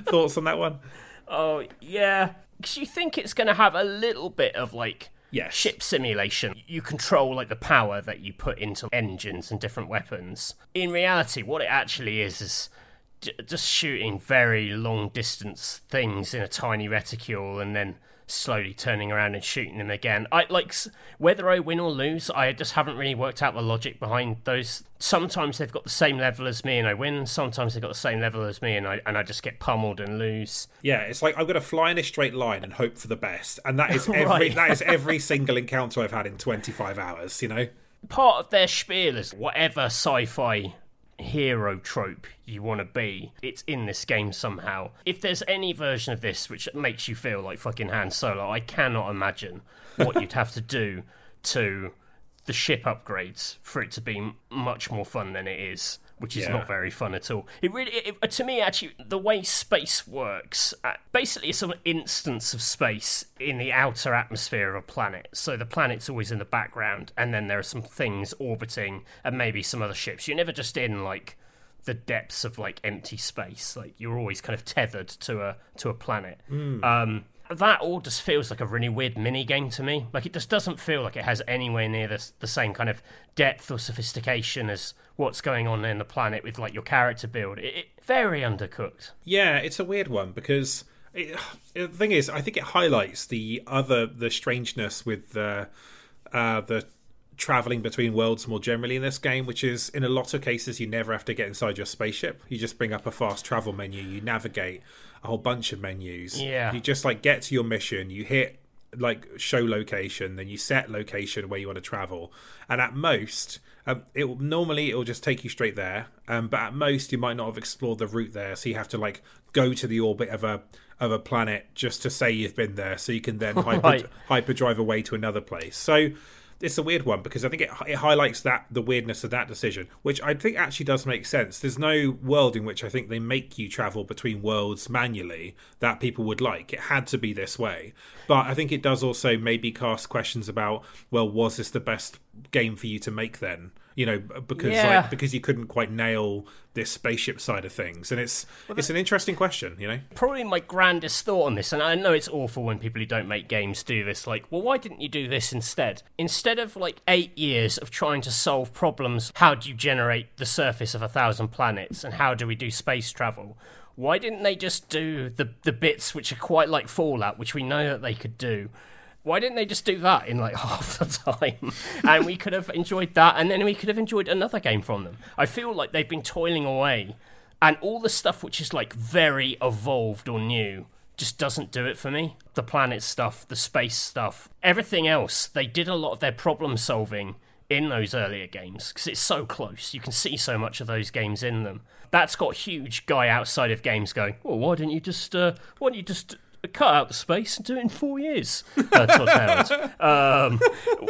Thoughts on that one? Oh yeah, because you think it's going to have a little bit of like. Yes. Ship simulation. You control like the power that you put into engines and different weapons. In reality, what it actually is is d- just shooting very long distance things in a tiny reticule and then slowly turning around and shooting them again. I like whether I win or lose, I just haven't really worked out the logic behind those. Sometimes they've got the same level as me and I win, sometimes they've got the same level as me and I and I just get pummeled and lose. Yeah, it's like I'm going to fly in a straight line and hope for the best. And that is every right. that is every single encounter I've had in twenty-five hours, you know. Part of their spiel is whatever sci-fi hero trope you want to be, it's in this game somehow. If there's any version of this which makes you feel like fucking Han Solo, I cannot imagine what you'd have to do to the ship upgrades for it to be much more fun than it is, which is yeah. not very fun at all. It really, it, to me, actually, the way space works, uh, basically it's an instance of space in the outer atmosphere of a planet. So the planet's always in the background, and then there are some things orbiting and maybe some other ships. You're never just in, like, the depths of, like, empty space. Like, you're always kind of tethered to a to a planet. Mm. Um, that all just feels like a really weird mini-game to me. Like, it just doesn't feel like it has anywhere near the, the same kind of depth or sophistication as what's going on in the planet with, like, your character build. It, it very undercooked. Yeah, it's a weird one, because it, the thing is, I think it highlights the other, the strangeness with the uh, the traveling between worlds more generally in this game, which is, in a lot of cases, you never have to get inside your spaceship. You just bring up a fast travel menu, you navigate a whole bunch of menus. Yeah. You just, like, get to your mission, you hit, like, show location, then you set location where you want to travel. And at most, um, it will, normally it'll just take you straight there. Um, but at most, you might not have explored the route there, so you have to, like, go to the orbit of a of a planet just to say you've been there, so you can then hyper, right. hyperdrive away to another place. So it's a weird one, because I think it, it highlights that the weirdness of that decision, which I think actually does make sense. There's no world in which I think they make you travel between worlds manually that people would like. It had to be this way. But I think it does also maybe cast questions about, well, was this the best game for you to make then? You know, because yeah. like, because you couldn't quite nail this spaceship side of things. And it's well, it's an interesting question, you know? Probably my grandest thought on this, and I know it's awful when people who don't make games do this, like, well, why didn't you do this instead? Instead of, like, eight years of trying to solve problems, how do you generate the surface of a thousand planets, and how do we do space travel? Why didn't they just do the the bits which are quite like Fallout, which we know that they could do? Why didn't they just do that in, like, half the time? And we could have enjoyed that, and then we could have enjoyed another game from them. I feel like they've been toiling away, and all the stuff which is, like, very evolved or new just doesn't do it for me. The planet stuff, the space stuff, everything else, they did a lot of their problem solving in those earlier games, because it's so close. You can see so much of those games in them. That's got huge guy outside of games going, well, why didn't you just, uh, why didn't you just... cut out the space and do it in four years, uh, Todd Howard. Um,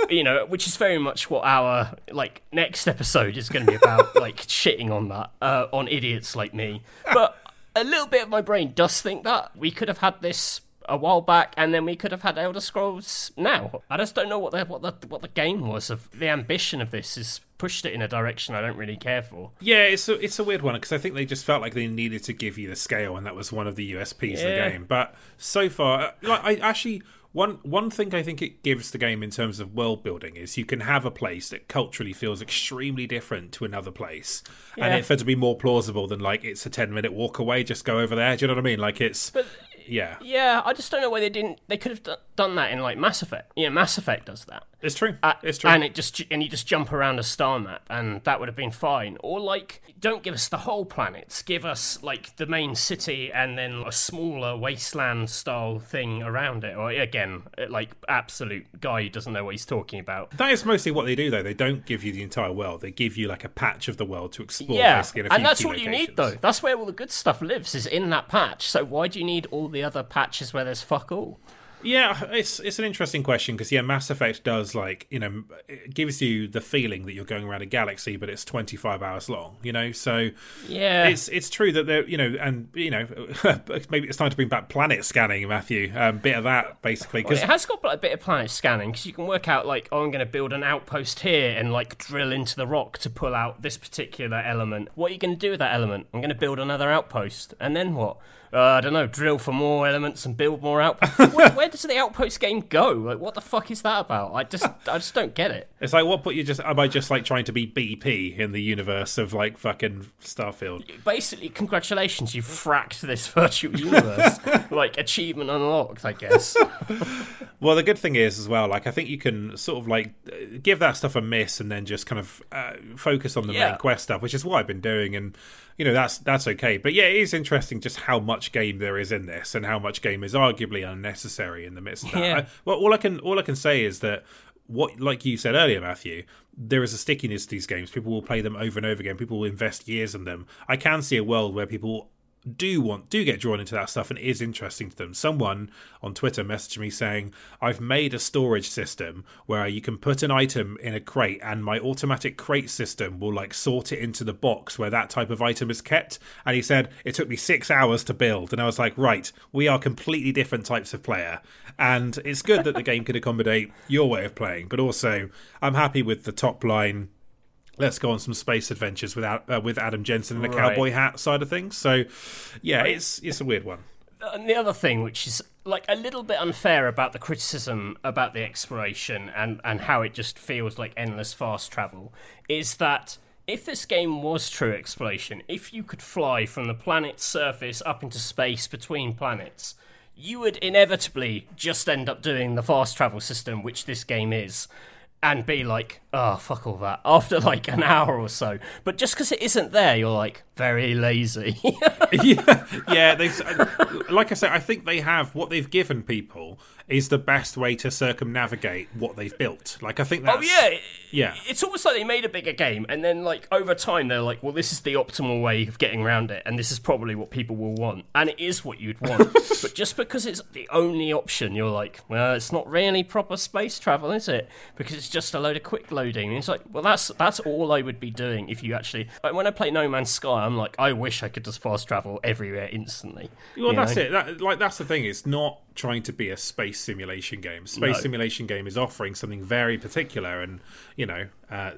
you know, which is very much what our, like, next episode is going to be about, like, shitting on that, uh, on idiots like me. But a little bit of my brain does think that. We could have had this a while back, and then we could have had Elder Scrolls now. I just don't know what the, what the, what the game was. Of the ambition of this is... pushed it in a direction I don't really care for. Yeah, it's a, it's a weird one, because I think they just felt like they needed to give you the scale, and that was one of the U S Ps yeah. of the game. But so far, like, I actually one one thing I think it gives the game in terms of world building is you can have a place that culturally feels extremely different to another place, yeah. and it for it to be more plausible than, like, it's a ten minute walk away, just go over there. Do you know what I mean? Like, it's but, yeah, yeah. I just don't know why they didn't. They could have d- done that in, like, Mass Effect. Yeah, Mass Effect does that. It's true. Uh, it's true. And it just and you just jump around a star map, and that would have been fine. Or, like, don't give us the whole planet. Give us, like, the main city and then a smaller wasteland style thing around it. Or, again, like, absolute guy who doesn't know what he's talking about. That is mostly what they do, though. They don't give you the entire world. They give you, like, a patch of the world to explore. Yeah, basically, in a few and that's what locations. You need, though. That's where all the good stuff lives, is in that patch. So why do you need all the other patches where there's fuck all? Yeah, it's it's an interesting question, because, yeah, Mass Effect does, like, you know, it gives you the feeling that you're going around a galaxy, but it's twenty-five hours long, you know? So yeah, it's it's true that, they're, you know, and, you know, maybe it's time to bring back planet scanning, Matthew. A um, bit of that, basically. Cause... Well, it has got a bit of planet scanning, because you can work out, like, oh, I'm going to build an outpost here and, like, drill into the rock to pull out this particular element. What are you going to do with that element? I'm going to build another outpost. And then what? Uh, I don't know, drill for more elements and build more outposts. Where, where does the outpost game go? Like, what the fuck is that about? I just I just don't get it. It's like, what point you just am I just, like, trying to be B P in the universe of, like, fucking Starfield? Basically, congratulations, you've fracked this virtual universe. Like, achievement unlocked, I guess. Well, the good thing is, as well, like, I think you can sort of, like, give that stuff a miss and then just kind of uh, focus on the yeah. main quest stuff, which is what I've been doing, and, you know, that's that's okay. But yeah, it is interesting just how much game there is in this, and how much game is arguably unnecessary in the midst of that. Yeah. I, well, all I can all I can say is that, what, like you said earlier, Matthew, there is a stickiness to these games. People will play them over and over again. People will invest years in them. I can see a world where people do want do get drawn into that stuff, and it is interesting to them. Someone on Twitter messaged me saying, I've made a storage system where you can put an item in a crate and my automatic crate system will like sort it into the box where that type of item is kept. And he said it took me six hours to build, and I was like, right, we are completely different types of player, and it's good that the game could accommodate your way of playing, but also I'm happy with the top line, let's go on some space adventures with, uh, with Adam Jensen and a right. cowboy hat side of things. So, yeah, it's it's a weird one. And the other thing, which is like a little bit unfair about the criticism about the exploration and, and how it just feels like endless fast travel, is that if this game was true exploration, if you could fly from the planet's surface up into space between planets, you would inevitably just end up doing the fast travel system, which this game is. And be like, oh, fuck all that, after like an hour or so. But just because it isn't there, you're like, very lazy. yeah, yeah they, like I said, I think they have, what they've given people is the best way to circumnavigate what they've built. Like, I think that's... Oh, yeah. yeah. It's almost like they made a bigger game, and then, like, over time, they're like, well, this is the optimal way of getting around it, and this is probably what people will want. And it is what you'd want. But just because it's the only option, you're like, well, it's not really proper space travel, is it? Because it's just a load of quick loading. And it's like, well, that's that's all I would be doing if you actually... Like, when I play No Man's Sky, I'm like, I wish I could just fast travel everywhere instantly. Well, that's know? it. That, like, that's the thing. It's not trying to be a space simulation game. Space no. simulation game is offering something very particular, and, you know, uh,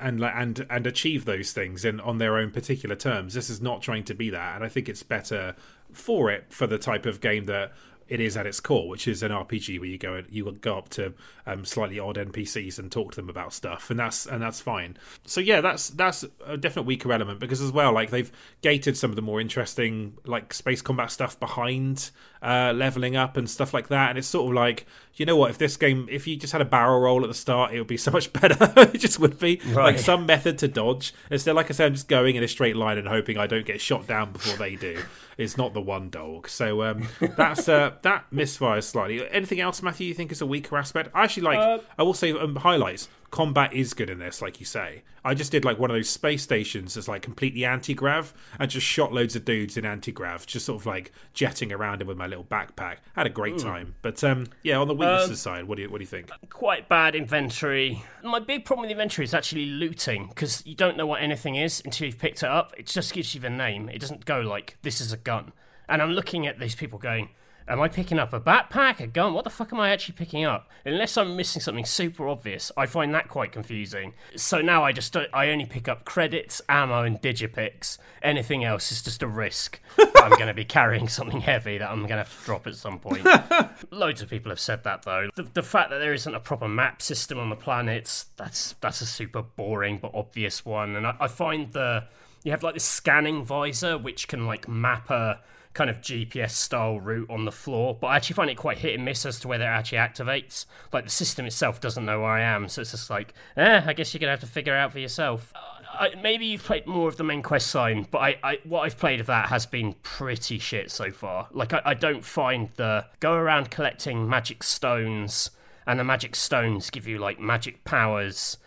and and and achieve those things in on their own particular terms. This is not trying to be that, and I think it's better for it for the type of game that it is at its core, which is an R P G where you go you will go up to um, slightly odd N P Cs and talk to them about stuff, and that's and that's fine. So yeah, that's that's a definite weaker element, because as well, like, they've gated some of the more interesting like space combat stuff behind uh, leveling up and stuff like that, and it's sort of like, you know what, if this game, if you just had a barrel roll at the start, it would be so much better. It just would be right. Like some method to dodge instead. Like I said, I'm just going in a straight line and hoping I don't get shot down before they do. It's not the one dog. So um, that's uh, that misfires slightly. Anything else, Matthew, you think is a weaker aspect? I actually like, uh, I will say, um, highlights. Combat is good in this, like you say. I just did like one of those space stations that's like completely anti-grav, and just shot loads of dudes in anti-grav, just sort of like jetting around him with my little backpack. I had a great Ooh. time. But um, yeah, on the weaknesses um, side, what do you what do you think? Quite bad inventory. My big problem with inventory is actually looting, because you don't know what anything is until you've picked it up. It just gives you the name. It doesn't go like, this is a gun. And I'm looking at these people going, am I picking up a backpack, a gun? What the fuck am I actually picking up? Unless I'm missing something super obvious, I find that quite confusing. So now I just don't, I only pick up credits, ammo, and digipics. Anything else is just a risk. I'm going to be carrying something heavy that I'm going to have to drop at some point. Loads of people have said that, though. The, the fact that there isn't a proper map system on the planets, that's that's a super boring but obvious one. And I, I find the you have like this scanning visor which can like map a kind of G P S-style route on the floor, but I actually find it quite hit and miss as to whether it actually activates. Like, the system itself doesn't know where I am, so it's just like, eh, I guess you're going to have to figure it out for yourself. Uh, I, maybe you've played more of the main quest line, but I, I, what I've played of that has been pretty shit so far. Like, I, I don't find the go around collecting magic stones, and the magic stones give you, like, magic powers.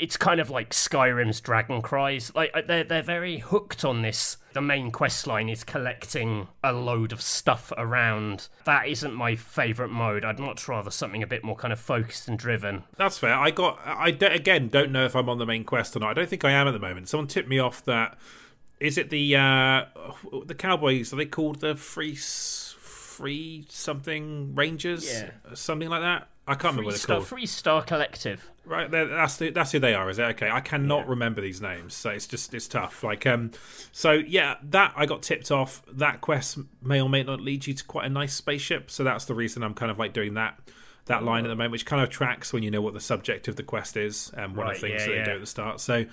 It's kind of like Skyrim's Dragon Cries. Like, they're, they're very hooked on this. The main quest line is collecting a load of stuff around. That isn't my favourite mode. I'd much rather something a bit more kind of focused and driven. That's fair. I got... I, don't, again, don't know if I'm on the main quest or not. I don't think I am at the moment. Someone tipped me off that... Is it the... Uh, the Cowboys? Are they called the Free... Free something Rangers? Yeah. Something like that? I can't remember what it's called. Freestar Collective. Right, that's the, that's who they are, is it? Okay, I cannot yeah. remember these names, so it's just it's tough. Like, um, so yeah, that I got tipped off. That quest may or may not lead you to quite a nice spaceship, so that's the reason I'm kind of like doing that that line at the moment, which kind of tracks when you know what the subject of the quest is and one right, of the things yeah, that yeah. they do at the start. So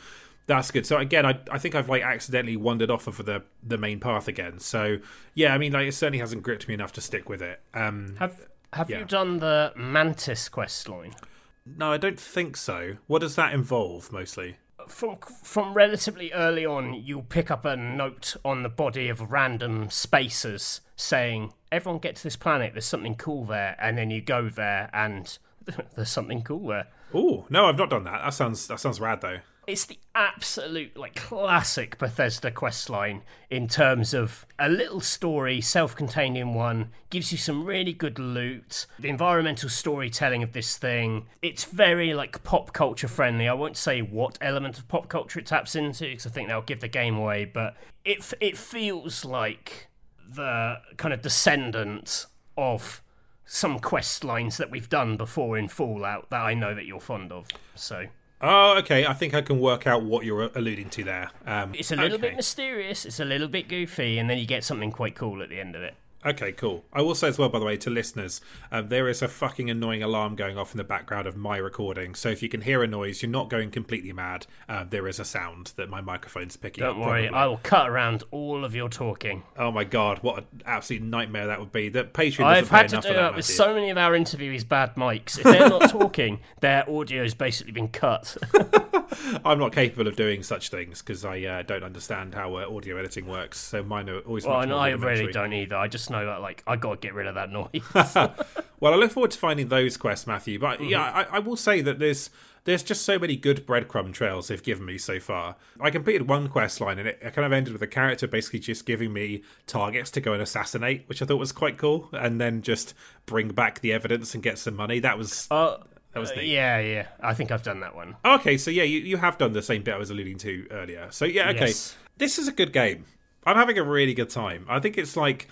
that's good. So again, I I think I've like accidentally wandered off of the the main path again. So yeah, I mean, like, it certainly hasn't gripped me enough to stick with it. Um, have Have yeah. you done the Mantis quest line? No, I don't think so. What does that involve, mostly? From from relatively early on, you'll pick up a note on the body of random spacers saying, everyone get to this planet, there's something cool there, and then you go there and there's something cool there. Ooh, no, I've not done that. That sounds that sounds rad, though. It's the absolute like classic Bethesda questline in terms of a little story, self-contained one, gives you some really good loot, the environmental storytelling of this thing. It's very like pop culture friendly. I won't say what element of pop culture it taps into because I think that'll give the game away, but it it feels like the kind of descendant of some quest lines that we've done before in Fallout that I know that you're fond of, so... Oh, okay. I think I can work out what you're alluding to there. Um, it's a little okay. bit mysterious. It's a little bit goofy, and then you get something quite cool at the end of it. Okay, cool. I will say as well, by the way, to listeners, uh, there is a fucking annoying alarm going off in the background of my recording. So if you can hear a noise, you're not going completely mad. Uh, there is a sound that my microphone's picking up. Don't worry, I will cut around all of your talking. Oh my God, what an absolute nightmare that would be. The Patreon I've had to do that with so many of our interviewees' bad mics. If they're not talking, their audio's basically been cut. I'm not capable of doing such things because I uh, don't understand how uh, audio editing works. So mine are always well, much more rudimentary. I really don't either. I just know that, like, I got to get rid of that noise. Well, I look forward to finding those quests, Matthew. But mm-hmm. yeah, I, I will say that there's there's just so many good breadcrumb trails they've given me so far. I completed one quest line, and it kind of ended with a character basically just giving me targets to go and assassinate, which I thought was quite cool, and then just bring back the evidence and get some money. That was. Uh- That was neat. Uh, yeah, yeah. I think I've done that one. Okay, so yeah, you, you have done the same bit I was alluding to earlier. So yeah, okay. Yes. This is a good game. I'm having a really good time. I think it's like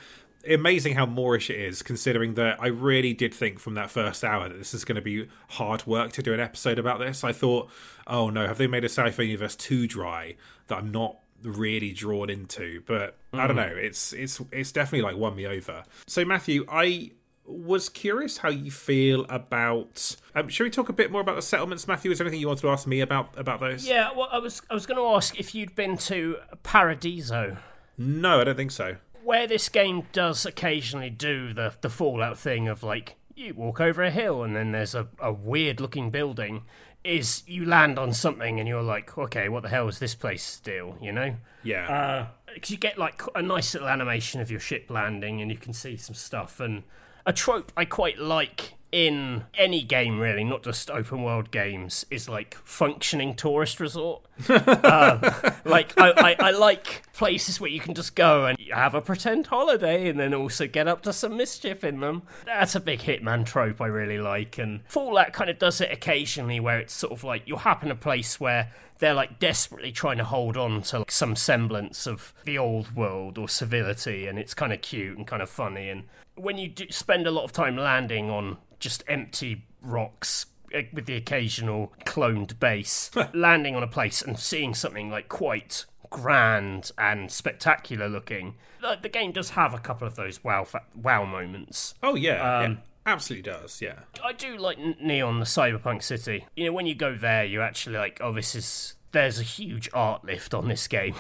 amazing how Moorish it is, considering that I really did think from that first hour that this is going to be hard work to do an episode about this. I thought, oh no, have they made a sci-fi universe too dry that I'm not really drawn into? But mm. I don't know. It's it's it's definitely like won me over. So Matthew, I... was curious how you feel about... Um, should we talk a bit more about the settlements, Matthew? Is there anything you want to ask me about, about those? Yeah, well, I was I was going to ask if you'd been to Paradiso. No, I don't think so. Where this game does occasionally do the, the Fallout thing of, like, you walk over a hill and then there's a, a weird-looking building, is you land on something and you're like, okay, what the hell is this place still, you know? Yeah. Because uh, you get, like, a nice little animation of your ship landing and you can see some stuff and... A trope I quite like in any game, really, not just open-world games, is, like, functioning tourist resort. um, like, I, I, I like places where you can just go and have a pretend holiday and then also get up to some mischief in them. That's a big Hitman trope I really like. And Fallout kind of does it occasionally where it's sort of like you'll happen a place where they're, like, desperately trying to hold on to like, some semblance of the old world or civility, and it's kind of cute and kind of funny. And when you do spend a lot of time landing on just empty rocks with the occasional cloned base, landing on a place and seeing something, like, quite grand and spectacular looking, like, the game does have a couple of those wow fa- wow moments. Oh, yeah, um, yeah. Absolutely does, yeah. I do like Neon, the cyberpunk city. You know, when you go there, you're actually like, oh, this is... There's a huge art lift on this game.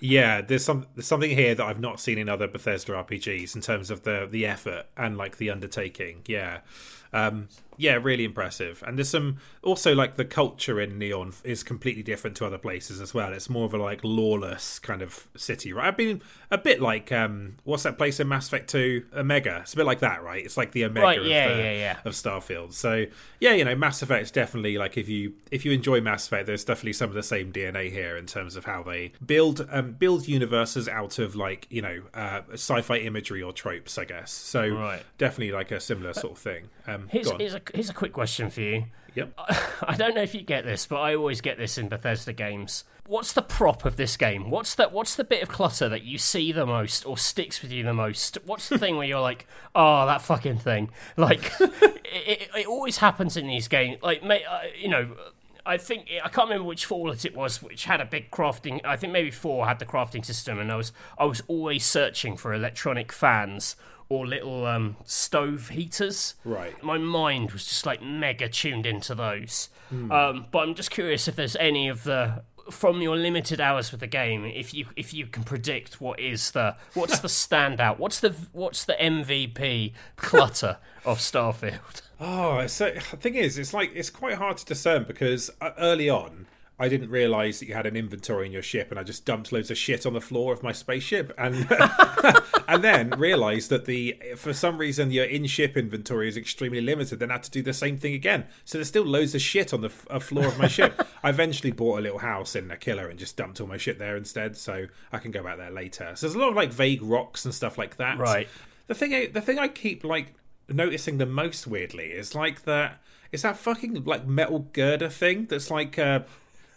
Yeah, there's some there's something here that I've not seen in other Bethesda R P Gs in terms of the the effort and, like, the undertaking, yeah. Um, yeah, really impressive. And there's some... Also, like, the culture in Neon is completely different to other places as well. It's more of a, like, lawless kind of city, right? I've been a bit like... Um, what's that place in Mass Effect two? Omega. It's a bit like that, right? It's like the Omega right, yeah, of, the, yeah, yeah. of Starfield. So, yeah, you know, Mass Effect's definitely, like, if you if you enjoy Mass Effect, there's definitely some of the same D N A here in terms of how they build um, build universes out of, like, you know, uh, sci-fi imagery or tropes, I guess. So, right. definitely, like, a similar sort of thing. Um, here's, here's, a, here's a quick question for you. Yep. I don't know if you get this, but I always get this in Bethesda games. What's the prop of this game? What's the, what's the bit of clutter that you see the most or sticks with you the most? What's the thing where you're like, oh, that fucking thing? Like, it, it, it always happens in these games. Like, you know, I think, I can't remember which Fallout it was, which had a big crafting, I think maybe four had the crafting system, and I was I was always searching for electronic fans or little um, stove heaters. Right. My mind was just like mega tuned into those. Mm. Um, but I'm just curious if there's any of the, from your limited hours with the game, if you if you can predict what is the what's the standout, what's the what's the M V P clutter of Starfield. Oh, so the thing is, it's like it's quite hard to discern because early on. I didn't realise that you had an inventory in your ship, and I just dumped loads of shit on the floor of my spaceship, and and then realised that the for some reason your in-ship inventory is extremely limited. Then I had to do the same thing again. So there's still loads of shit on the f- floor of my ship. I eventually bought a little house in Akila and just dumped all my shit there instead, so I can go back there later. So there's a lot of like vague rocks and stuff like that. Right. The thing, I, the thing I keep like noticing the most weirdly is like that. It's that fucking like metal girder thing that's like. Uh,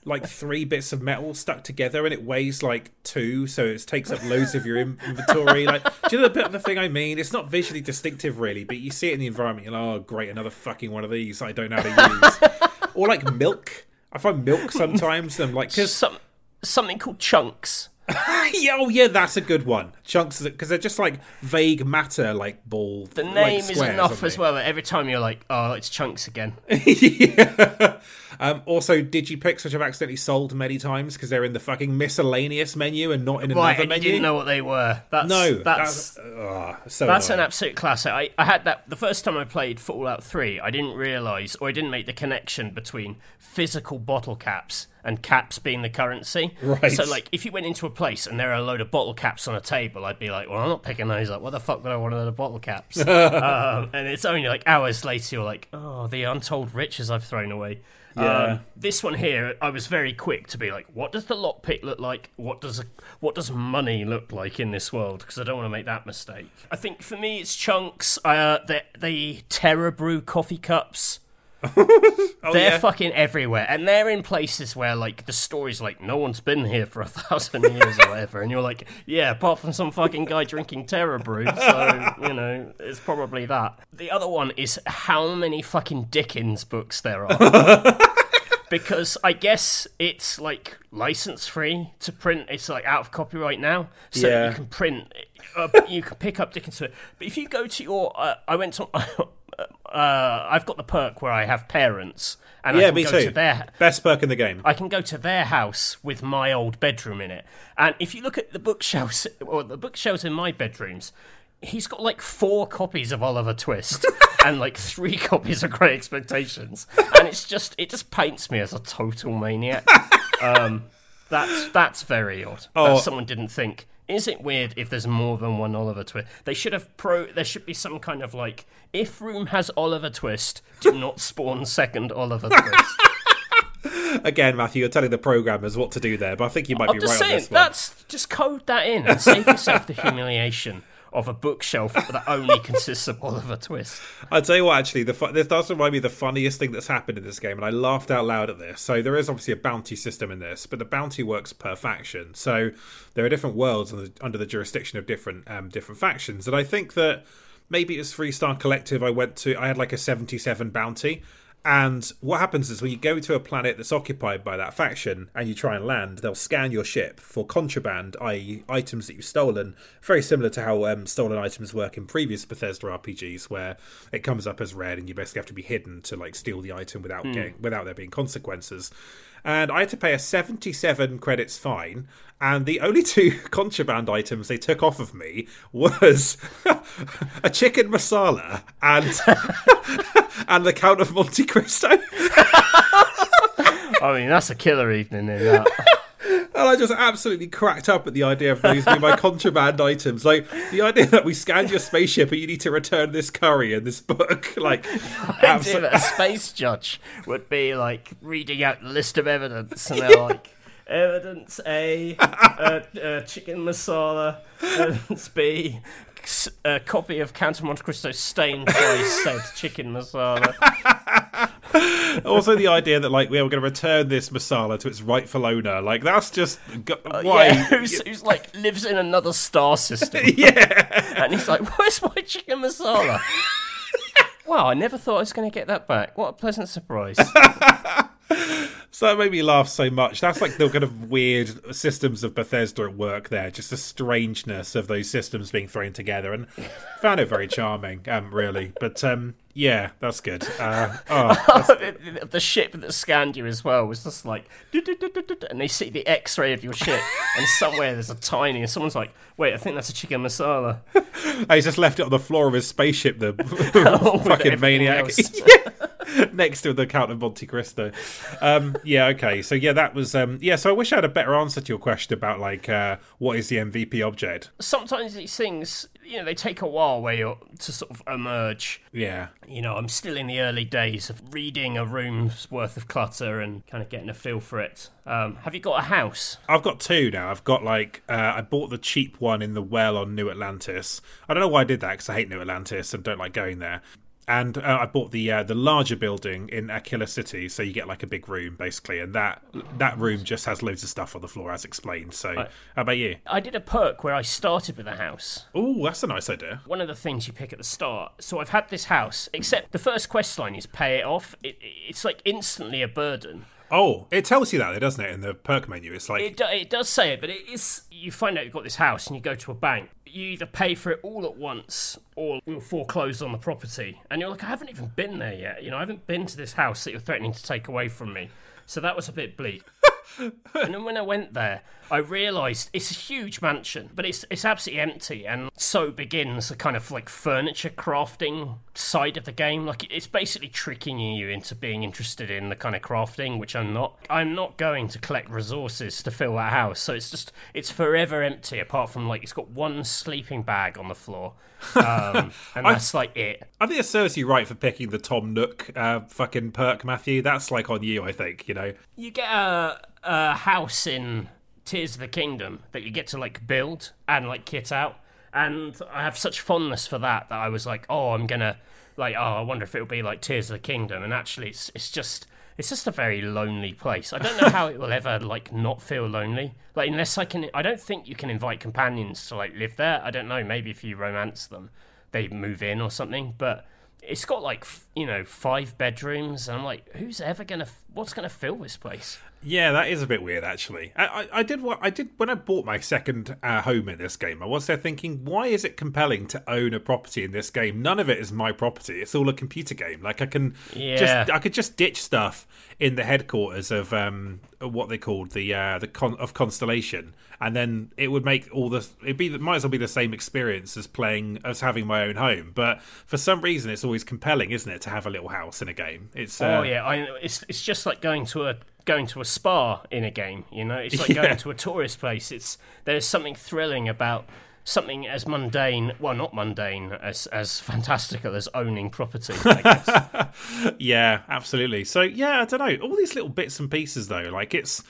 like three bits of metal stuck together, and it weighs like two, so it takes up loads of your inventory. Like, do you know the bit of the thing I mean? It's not visually distinctive really, but you see it in the environment, you're like, oh great, another fucking one of these I don't know how to use. Or like milk. I find milk sometimes, and I'm like, cause... Some, something called chunks. yeah, oh yeah, that's a good one. Chunks, because they're just like vague matter, like ball. The name like squares, is enough as well. Every time you're like, oh, it's chunks again. yeah. Um, also, Digipix, which I've accidentally sold many times because they're in the fucking miscellaneous menu and not in right, another and menu. You didn't know what they were. That's, no, that's that's, oh, so that's an absolute classic. I, I had that the first time I played Fallout three. I didn't realise, or I didn't make the connection between physical bottle caps and caps being the currency. Right. So, like, if you went into a place and there are a load of bottle caps on a table, I'd be like, well, I'm not picking those up. What the fuck would I want a load of bottle caps? um, and it's only, like, hours later you're like, oh, the untold riches I've thrown away. Yeah. Um, this one here, I was very quick to be like, what does the lockpick look like? What does what does money look like in this world? Because I don't want to make that mistake. I think for me it's chunks. Uh, the, the Terra Brew coffee cups. oh, they're yeah. fucking everywhere, and they're in places where like the story's like no one's been here for a thousand years or whatever, and you're like, yeah, apart from some fucking guy drinking Terra Brew, so you know it's probably that. The other one is how many fucking Dickens books there are. Because I guess it's like license free to print. It's like out of copyright now, so yeah. you can print uh, you can pick up Dickens. But if you go to your uh, I went to Uh, I've got the perk where I have parents, and yeah, I can go too. to their best perk in the game. I can go to their house with my old bedroom in it, and if you look at the bookshelves or the bookshelves in my bedrooms, he's got like four copies of Oliver Twist and like three copies of Great Expectations, and it's just it just paints me as a total maniac. um, that's that's very odd. Oh. That someone didn't think. Is it weird if there's more than one Oliver Twist? They should have pro. There should be some kind of like, if room has Oliver Twist, do not spawn second Oliver Twist. Again, Matthew, you're telling the programmers what to do there, but I think you might I'm be just right saying, on this one. That's just code that in and save yourself the humiliation of a bookshelf that only consists of Oliver Twist. I'll tell you what, actually, the fu- this does remind me of the funniest thing that's happened in this game, and I laughed out loud at this. So there is obviously a bounty system in this, but the bounty works per faction. So there are different worlds under the, under the jurisdiction of different um, different factions. And I think that maybe it was Freestar Collective I went to, I had like a seventy-seven bounty. And what happens is when you go to a planet that's occupied by that faction and you try and land, they'll scan your ship for contraband, that is items that you've stolen, very similar to how um, stolen items work in previous Bethesda R P Gs, where it comes up as red and you basically have to be hidden to like steal the item without mm. getting, without there being consequences. And I had to pay a seventy-seven credits fine, and the only two contraband items they took off of me was a chicken masala and and the Count of Monte Cristo. I mean, that's a killer evening in that. And I just absolutely cracked up at the idea of those being my contraband items. Like, the idea that we scanned your spaceship and you need to return this curry and this book. Like, absolutely. A space judge would be, like, reading out the list of evidence. And they're yeah. like, evidence A, uh, uh, chicken masala, evidence B, a copy of Count of Monte Cristo stained by said chicken masala. Also, the idea that like we are going to return this masala to its rightful owner, like that's just go- uh, why yeah, who's, who's like lives in another star system. Yeah, and he's like, "Where's my chicken masala?" Wow, I never thought I was going to get that back. What a pleasant surprise. So that made me laugh so much. That's like the kind of weird systems of Bethesda at work there. Just the strangeness of those systems being thrown together. And found it very charming, um, really. But um, yeah, that's good. Uh, oh, that's... the, the ship that scanned you as well was just like... And they see the x-ray of your ship. And somewhere there's a tiny... And someone's like, wait, I think that's a chicken masala. Oh, he's just left it on the floor of his spaceship, the oh, fucking maniac. next to the Count of Monte Cristo. Um, yeah, okay. So yeah, that was um, yeah. So I wish I had a better answer to your question about like uh, what is the M V P object. Sometimes these things, you know, they take a while where you're to sort of emerge. Yeah. You know, I'm still in the early days of reading a room's worth of clutter and kind of getting a feel for it. Um, have you got a house? I've got two now. I've got like uh, I bought the cheap one in the well on New Atlantis. I don't know why I did that because I hate New Atlantis and don't like going there. And uh, I bought the uh, the larger building in Akila City, so you get like a big room basically, and that that room just has loads of stuff on the floor as explained. So, I, how about you? I did a perk where I started with a house. Ooh, that's a nice idea. One of the things you pick at the start. So I've had this house, except the first quest line is pay it off. It, it's like instantly a burden. Oh, it tells you that, doesn't it, in the perk menu? It's like it, do, it does say it, but it is. You find out you've got this house, and you go to a bank. You either pay for it all at once, or we'll foreclose on the property. And you're like, I haven't even been there yet. You know, I haven't been to this house that you're threatening to take away from me. So that was a bit bleak. And then when I went there, I realised it's a huge mansion, but it's it's absolutely empty. And so begins the kind of like furniture crafting side of the game. Like it's basically tricking you into being interested in the kind of crafting, which I'm not. I'm not going to collect resources to fill that house. So it's just it's forever empty, apart from like it's got one sleeping bag on the floor, um, and that's I, like it. I think it serves you right for picking the Tom Nook uh, fucking perk, Matthew. That's like on you, I think. You know, you get a. A house in Tears of the Kingdom that you get to like build and like kit out, and I have such fondness for that that I was like, oh, I'm gonna like, oh, I wonder if it'll be like Tears of the Kingdom, and actually, it's it's just it's just a very lonely place. I don't know how it will ever like not feel lonely, like unless I can. I don't think you can invite companions to like live there. I don't know. Maybe if you romance them, they move in or something, but. It's got like, you know, five bedrooms, and I'm like, who's ever gonna, what's gonna fill this place? Yeah, that is a bit weird, actually. I, I, I did what I did when I bought my second uh, home in this game. I was there thinking, why is it compelling to own a property in this game? None of it is my property. It's all a computer game. Like I can, yeah. just I could just ditch stuff in the headquarters of um what they called the uh the con- of Constellation, and then it would make all the it'd be might as well be the same experience as playing as having my own home. But for some reason, it's all Always compelling, isn't it, to have a little house in a game? It's uh... oh yeah, I, it's it's just like going to a going to a spa in a game. You know, it's like yeah. going to a tourist place. It's there's something thrilling about something as mundane, well, not mundane, as as fantastical as owning property. I guess. Yeah, absolutely. So yeah, I don't know. All these little bits and pieces, though, like it's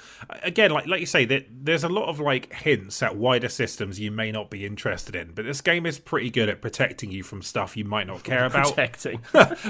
again, like like you say, that there's a lot of like hints at wider systems you may not be interested in. But this game is pretty good at protecting you from stuff you might not care about. Protecting.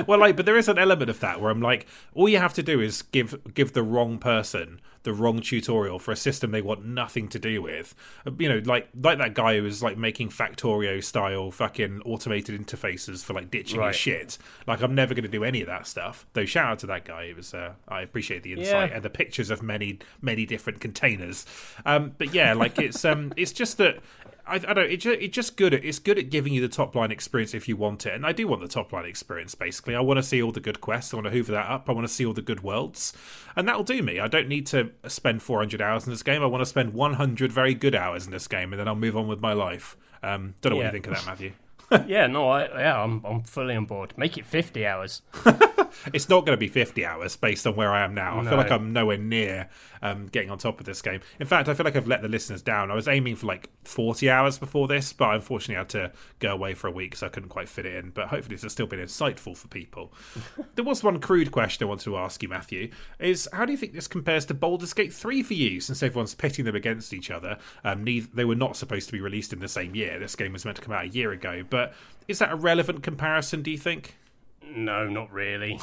Well, like, but there is an element of that where I'm like, all you have to do is give give the wrong person the wrong tutorial for a system they want nothing to do with. You know, like like that guy who was like. Making Factorio style fucking automated interfaces for like ditching right. and shit. Like I'm never going to do any of that stuff. Though shout out to that guy. It was uh, I appreciate the insight yeah. and the pictures of many many different containers. Um, but yeah, like it's um it's just that I, I don't. It just, it's just good. At, it's good at giving you the top line experience if you want it, and I do want the top line experience. Basically, I want to see all the good quests. I want to hoover that up. I want to see all the good worlds, and that'll do me. I don't need to spend four hundred hours in this game. I want to spend one hundred very good hours in this game, and then I'll move on with my life. Um, don't know yeah. what you think of that, Matthew. yeah, no, I, yeah, I'm I'm fully on board. Make it fifty hours. It's not going to be fifty hours based on where I am now. No. I feel like I'm nowhere near um, getting on top of this game. In fact, I feel like I've let the listeners down. I was aiming for like forty hours before this, but unfortunately I had to go away for a week, so I couldn't quite fit it in. But hopefully it's still been insightful for people. There was one crude question I wanted to ask you, Matthew, is how do you think this compares to Baldur's Gate three for you, since everyone's pitting them against each other? Um, neither, they were not supposed to be released in the same year. This game was meant to come out a year ago, but is that a relevant comparison, do you think? No, not really.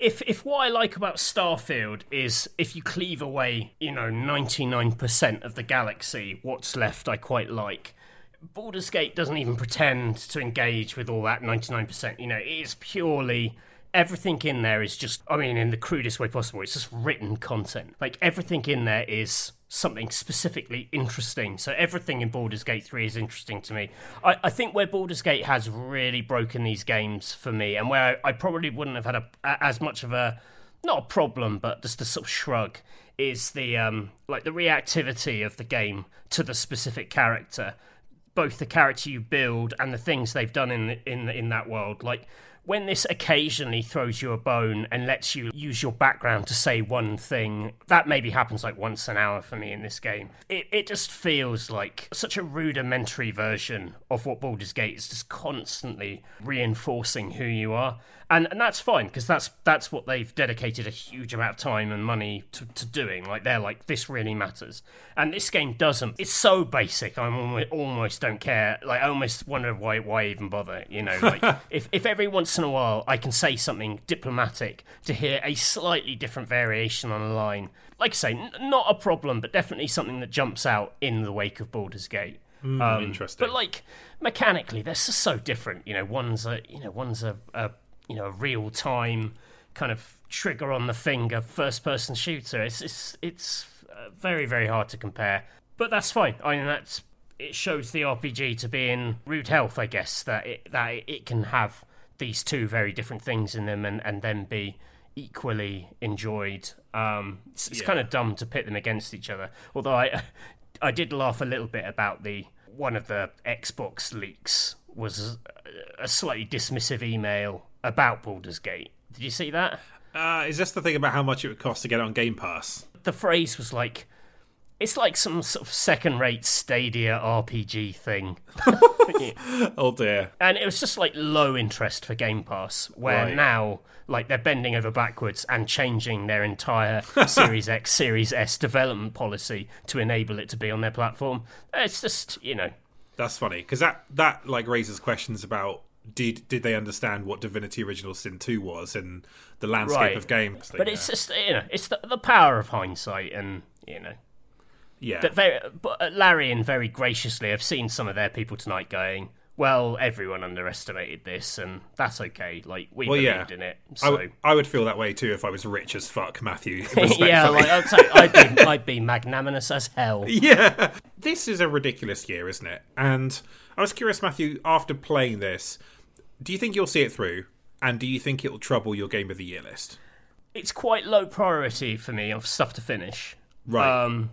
if if what I like about Starfield is if you cleave away, you know, ninety-nine percent of the galaxy, what's left I quite like. Baldur's Gate doesn't even pretend to engage with all that ninety-nine percent. You know, it is purely... Everything in there is just, I mean, in the crudest way possible, it's just written content. Like, everything in there is something specifically interesting. So everything in Baldur's Gate three is interesting to me. I, I think where Baldur's Gate has really broken these games for me, and where I, I probably wouldn't have had a, as much of a, not a problem, but just a sort of shrug, is the um, like the reactivity of the game to the specific character. Both the character you build and the things they've done in the, in the, in that world. Like, when this occasionally throws you a bone and lets you use your background to say one thing, that maybe happens like once an hour for me in this game. It it just feels like such a rudimentary version of what Baldur's Gate is, just constantly reinforcing who you are. And and that's fine, because that's that's what they've dedicated a huge amount of time and money to, to doing. Like, they're like, this really matters. And this game doesn't. It's so basic, I almost, almost don't care. Like, I almost wonder why why even bother, you know? Like, if, if every once in a while I can say something diplomatic to hear a slightly different variation on a line, like I say, n- not a problem, but definitely something that jumps out in the wake of Baldur's Gate. Mm, um, interesting. But, like, mechanically, they're just so different. You know, one's a, you know, one's a... a you know, real-time kind of trigger on the finger first-person shooter. It's it's it's very, very hard to compare. But that's fine. I mean, that's it shows the R P G to be in rude health, I guess, that it, that it can have these two very different things in them and, and then be equally enjoyed. Um, it's it's yeah. kind of dumb to pit them against each other. Although I I did laugh a little bit about the one of the Xbox leaks was a slightly dismissive email about Baldur's Gate. Did you see that? Uh, is this the thing about how much it would cost to get it on Game Pass? The phrase was like, it's like some sort of second-rate Stadia R P G thing. Oh dear. And it was just like low interest for Game Pass, where right. now like they're bending over backwards and changing their entire Series X, Series S development policy to enable it to be on their platform. It's just, you know. That's funny, because that, that like raises questions about Did did they understand what Divinity Original Sin two was and the landscape right. of games? But yeah. it's just, you know, it's the, the power of hindsight, and you know, yeah. That very, but Larry and very graciously, I've seen some of their people tonight going, well, everyone underestimated this, and that's okay. Like, we well, believed yeah. in it. So I, w- I would feel that way too if I was rich as fuck, Matthew. yeah, like, I'd, say, I'd, be, I'd be magnanimous as hell. Yeah, this is a ridiculous year, isn't it? And I was curious, Matthew, after playing this, do you think you'll see it through? And do you think it'll trouble your Game of the Year list? It's quite low priority for me of stuff to finish. Right. Um,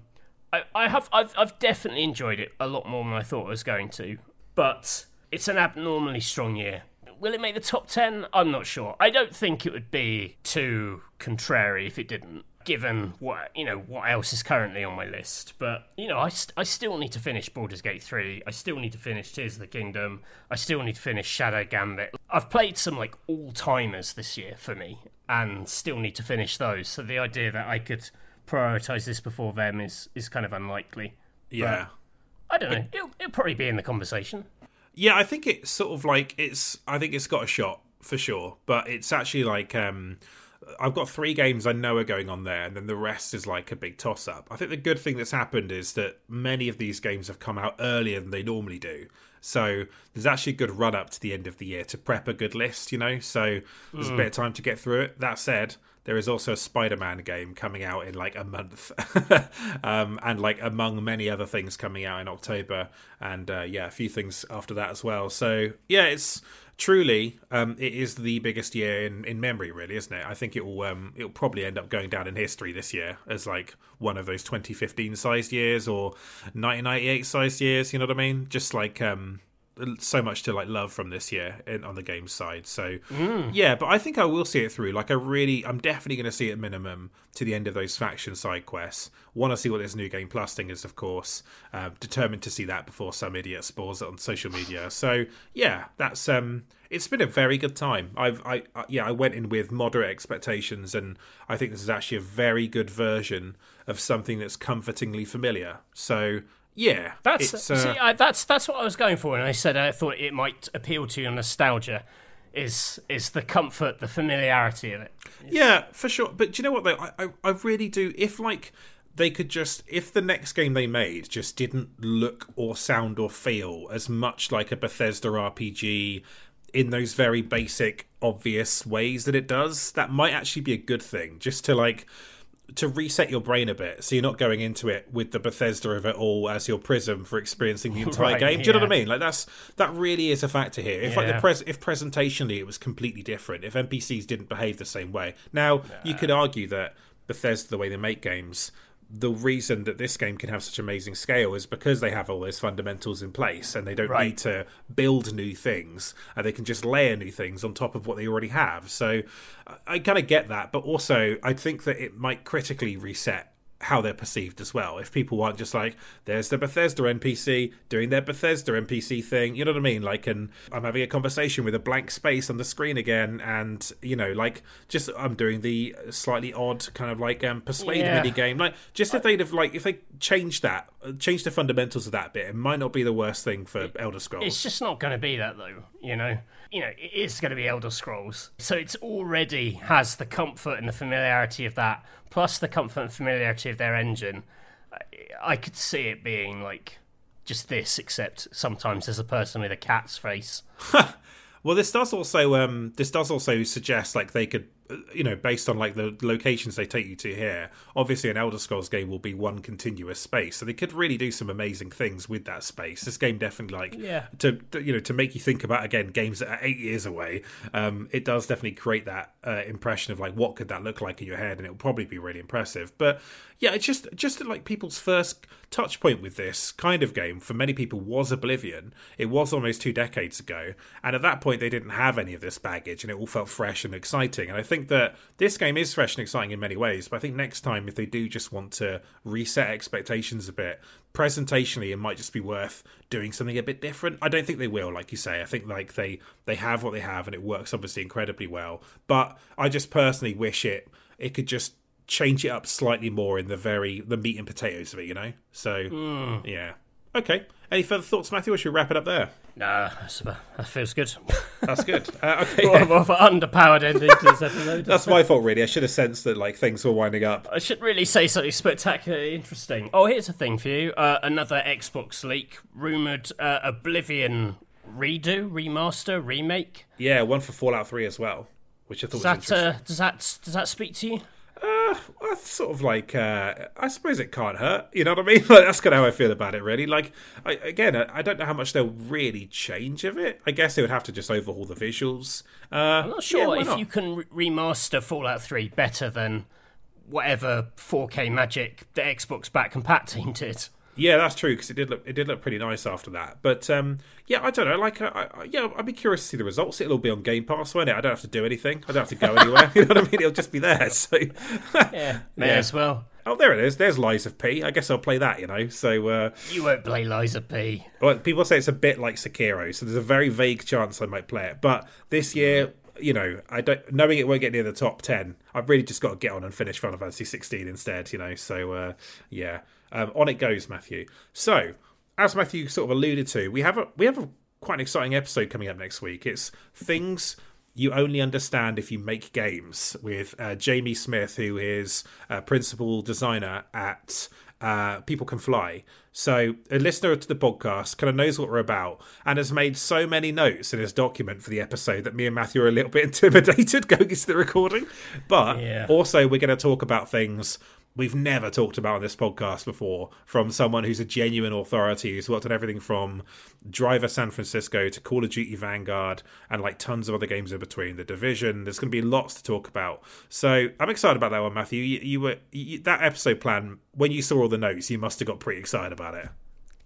I, I have, I've, I've definitely enjoyed it a lot more than I thought I was going to. But it's an abnormally strong year. Will it make the top ten? I'm not sure. I don't think it would be too contrary if it didn't, given what you know what else is currently on my list. But you know, I, st- I still need to finish Baldur's Gate three. I still need to finish Tears of the Kingdom. I still need to finish Shadow Gambit. I've played some like all-timers this year for me, and still need to finish those. So the idea that I could prioritise this before them is is kind of unlikely. Yeah, but I don't know. It'll, it'll probably be in the conversation. Yeah, I think it's sort of like it's. I think it's got a shot for sure, but it's actually like. Um, I've got three games I know are going on there, and then the rest is like a big toss-up. I think the good thing that's happened is that many of these games have come out earlier than they normally do. So there's actually a good run-up to the end of the year to prep a good list, you know? So there's mm. a bit of time to get through it. That said, there is also a Spider-Man game coming out in like a month. um, and like among many other things coming out in October. And uh, yeah, a few things after that as well. So yeah, it's... Truly, um, it is the biggest year in, in memory, really, isn't it? I think it will um, it'll probably end up going down in history this year as like one of those twenty fifteen-sized years or nineteen ninety-eight-sized years, you know what I mean? Just like um, so much to like love from this year in, on the game side. So, mm. yeah, but I think I will see it through. Like, I really, I'm definitely going to see it minimum to the end of those faction side quests. Want to see what this New Game Plus thing is, of course. Uh, determined to see that before some idiot spoils it on social media. So yeah, that's um, it's been a very good time. I've I, I yeah I went in with moderate expectations, and I think this is actually a very good version of something that's comfortingly familiar. So yeah, that's it's, uh, see, I, that's that's what I was going for when I said I thought it might appeal to your nostalgia. Is is the comfort, the familiarity of it? It's... Yeah, for sure. But do you know what though? I, I I really do. If like they could just, if the next game they made just didn't look or sound or feel as much like a Bethesda R P G in those very basic, obvious ways that it does, that might actually be a good thing. Just to like to reset your brain a bit, so you're not going into it with the Bethesda of it all as your prism for experiencing the entire right, game. Do you yeah. know what I mean? Like that's that really is a factor here. If yeah. like the pres- if presentationally it was completely different, if N P Cs didn't behave the same way. Now yeah. you could argue that Bethesda, the way they make games, the reason that this game can have such amazing scale is because they have all those fundamentals in place and they don't right. need to build new things, and they can just layer new things on top of what they already have. So I kind of get that, but also I think that it might critically reset how they're perceived as well. If people aren't just like, there's the Bethesda N P C doing their Bethesda N P C thing, you know what I mean? Like, and I'm having a conversation with a blank space on the screen again, and, you know, like, just I'm doing the slightly odd kind of like um, persuade yeah. mini game. Like, just if they'd have like if they changed that, changed the fundamentals of that bit, it might not be the worst thing for it, Elder Scrolls. It's just not going to be that though, you know. You know, it is going to be Elder Scrolls, so it's already has the comfort and the familiarity of that. Plus the comfort and familiarity of their engine, I could see it being like just this, except sometimes there's a person with a cat's face. Well, this does also um, this does also suggest like they could, you know, based on like the locations they take you to here. Obviously, an Elder Scrolls game will be one continuous space, so they could really do some amazing things with that space. This game definitely, like, yeah. to, you know, to make you think about again games that are eight years away. Um, it does definitely create that uh, impression of like what could that look like in your head, and it'll probably be really impressive. But yeah, it's just just like people's first touch point with this kind of game for many people was Oblivion. It was almost two decades ago, and at that point they didn't have any of this baggage, and it all felt fresh and exciting. And I think that this game is fresh and exciting in many ways, but I think next time, if they do just want to reset expectations a bit presentationally, it might just be worth doing something a bit different. I don't think they will, like you say. I think like they they have what they have, and it works obviously incredibly well, but I just personally wish it it could just change it up slightly more in the very the meat and potatoes of it, you know. So mm. yeah. Okay. Any further thoughts, Matthew, or should we wrap it up there? Nah, no, that feels good. That's good. Uh, okay, yeah. More of an underpowered ending to this episode. That's my fault, really. I should have sensed that like things were winding up. I should really say something spectacularly interesting. Oh, here's a thing for you. Uh, another Xbox leak. Rumoured uh, Oblivion redo, remaster, remake. Yeah, one for Fallout three as well, which I thought does was that, interesting. Uh, does, that, does that speak to you? Uh, that's sort of like uh, I suppose it can't hurt, you know what I mean? Like, that's kind of how I feel about it, really. Like, I, again, I, I don't know how much they'll really change of it. I guess they would have to just overhaul the visuals. Uh, I'm not sure yeah, if not? you can remaster Fallout three better than whatever four K magic the Xbox back and pat team did. Yeah, that's true, because it did look it did look pretty nice after that. But um, yeah, I don't know. Like, I, I, yeah, I'd be curious to see the results. It'll all be on Game Pass, won't it? I don't have to do anything. I don't have to go anywhere. You know what I mean? It'll just be there. So yeah, may yeah. as well. Oh, there it is. There's Lies of P. I guess I'll play that, you know. So uh, you won't play Lies of P. Well, people say it's a bit like Sekiro, so there's a very vague chance I might play it. But this year, you know, I don't knowing it won't get near the top ten. I've really just got to get on and finish Final Fantasy sixteen instead, you know. So uh, yeah. Um, on it goes, Matthew. So, as Matthew sort of alluded to, we have a we have a quite an exciting episode coming up next week. It's things you only understand if you make games with uh, Jamie Smith, who is a principal designer at uh, People Can Fly. So, a listener to the podcast kind of knows what we're about and has made so many notes in his document for the episode that me and Matthew are a little bit intimidated going into the recording. But yeah. also, we're going to talk about things we've never talked about on this podcast before from someone who's a genuine authority, who's worked on everything from Driver San Francisco to Call of Duty Vanguard and like tons of other games in between, The Division. There's going to be lots to talk about. So I'm excited about that one, Matthew. You, you were you, that episode plan, when you saw all the notes, you must have got pretty excited about it.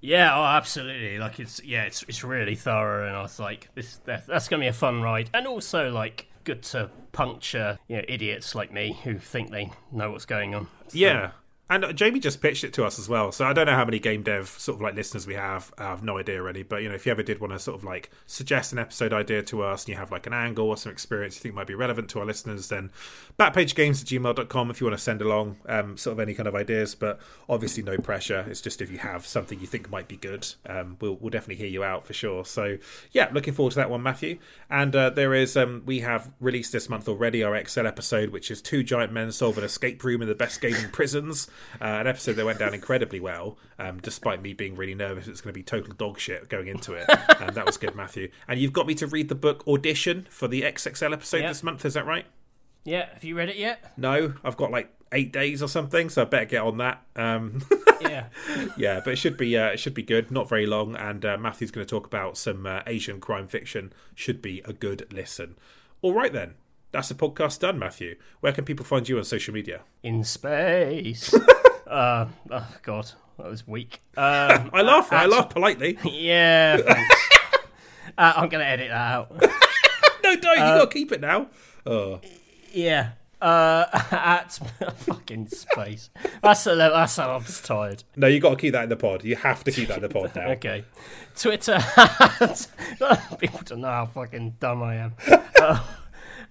Yeah, oh, absolutely. Like it's, yeah, it's, it's really thorough. And I was like, this, that, that's going to be a fun ride. And also like, good to puncture, you know, idiots like me who think they know what's going on. So. Yeah, and Jamie just pitched it to us as well, so I don't know how many game dev sort of like listeners we have. I have no idea already, but you know, if you ever did want to sort of like suggest an episode idea to us and you have like an angle or some experience you think might be relevant to our listeners, then backpagegames at gmail dot com if you want to send along um, sort of any kind of ideas, but obviously no pressure. It's just if you have something you think might be good, um, we'll, we'll definitely hear you out for sure. So yeah, looking forward to that one, Matthew. And uh, there is, um, we have released this month already our X L episode, which is two giant men solve an escape room in the best game in prisons. Uh, an episode that went down incredibly well, um, despite me being really nervous it's going to be total dog shit going into it. Um, that was good, Matthew. And you've got me to read the book Audition for the X X L episode yep. this month, is that right? Yeah, have you read it yet? No, I've got like eight days or something, so I better get on that. Um, yeah, yeah, but it should be uh, it should be good. Not very long, and uh, Matthew's going to talk about some uh, Asian crime fiction. Should be a good listen. All right then. That's the podcast done, Matthew. Where can people find you on social media? In space. Uh, oh, God, that was weak. Um, I laugh, at, I laugh politely. Yeah, thanks. uh, I'm going to edit that out. No, don't, uh, you got to keep it now. Oh. Yeah. Uh, at fucking space. That's a, that's how I'm just tired. No, you got to keep that in the pod. You have to keep that in the pod now. Okay. Twitter. People don't know how fucking dumb I am. uh,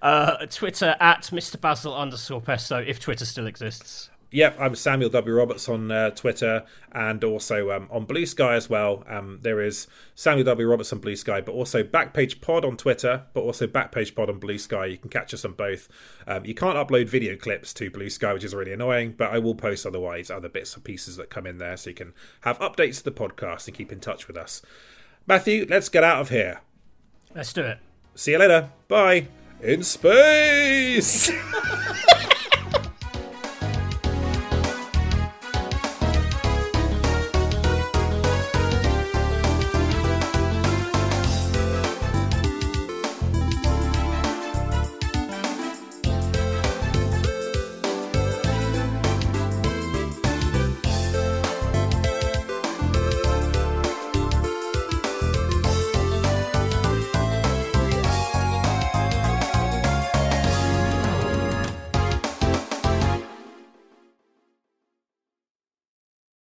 uh, Twitter at Mister Basil underscore Pesto, if Twitter still exists. Yep, I'm Samuel W. Roberts on uh, Twitter, and also um, on Blue Sky as well. Um, there is Samuel W. Roberts on Blue Sky, but also Backpage Pod on Twitter, but also Backpage Pod on Blue Sky. You can catch us on both. Um, you can't upload video clips to Blue Sky, which is really annoying, but I will post otherwise other bits and pieces that come in there, so you can have updates to the podcast and keep in touch with us. Matthew, let's get out of here. Let's do it. See you later. Bye. In space!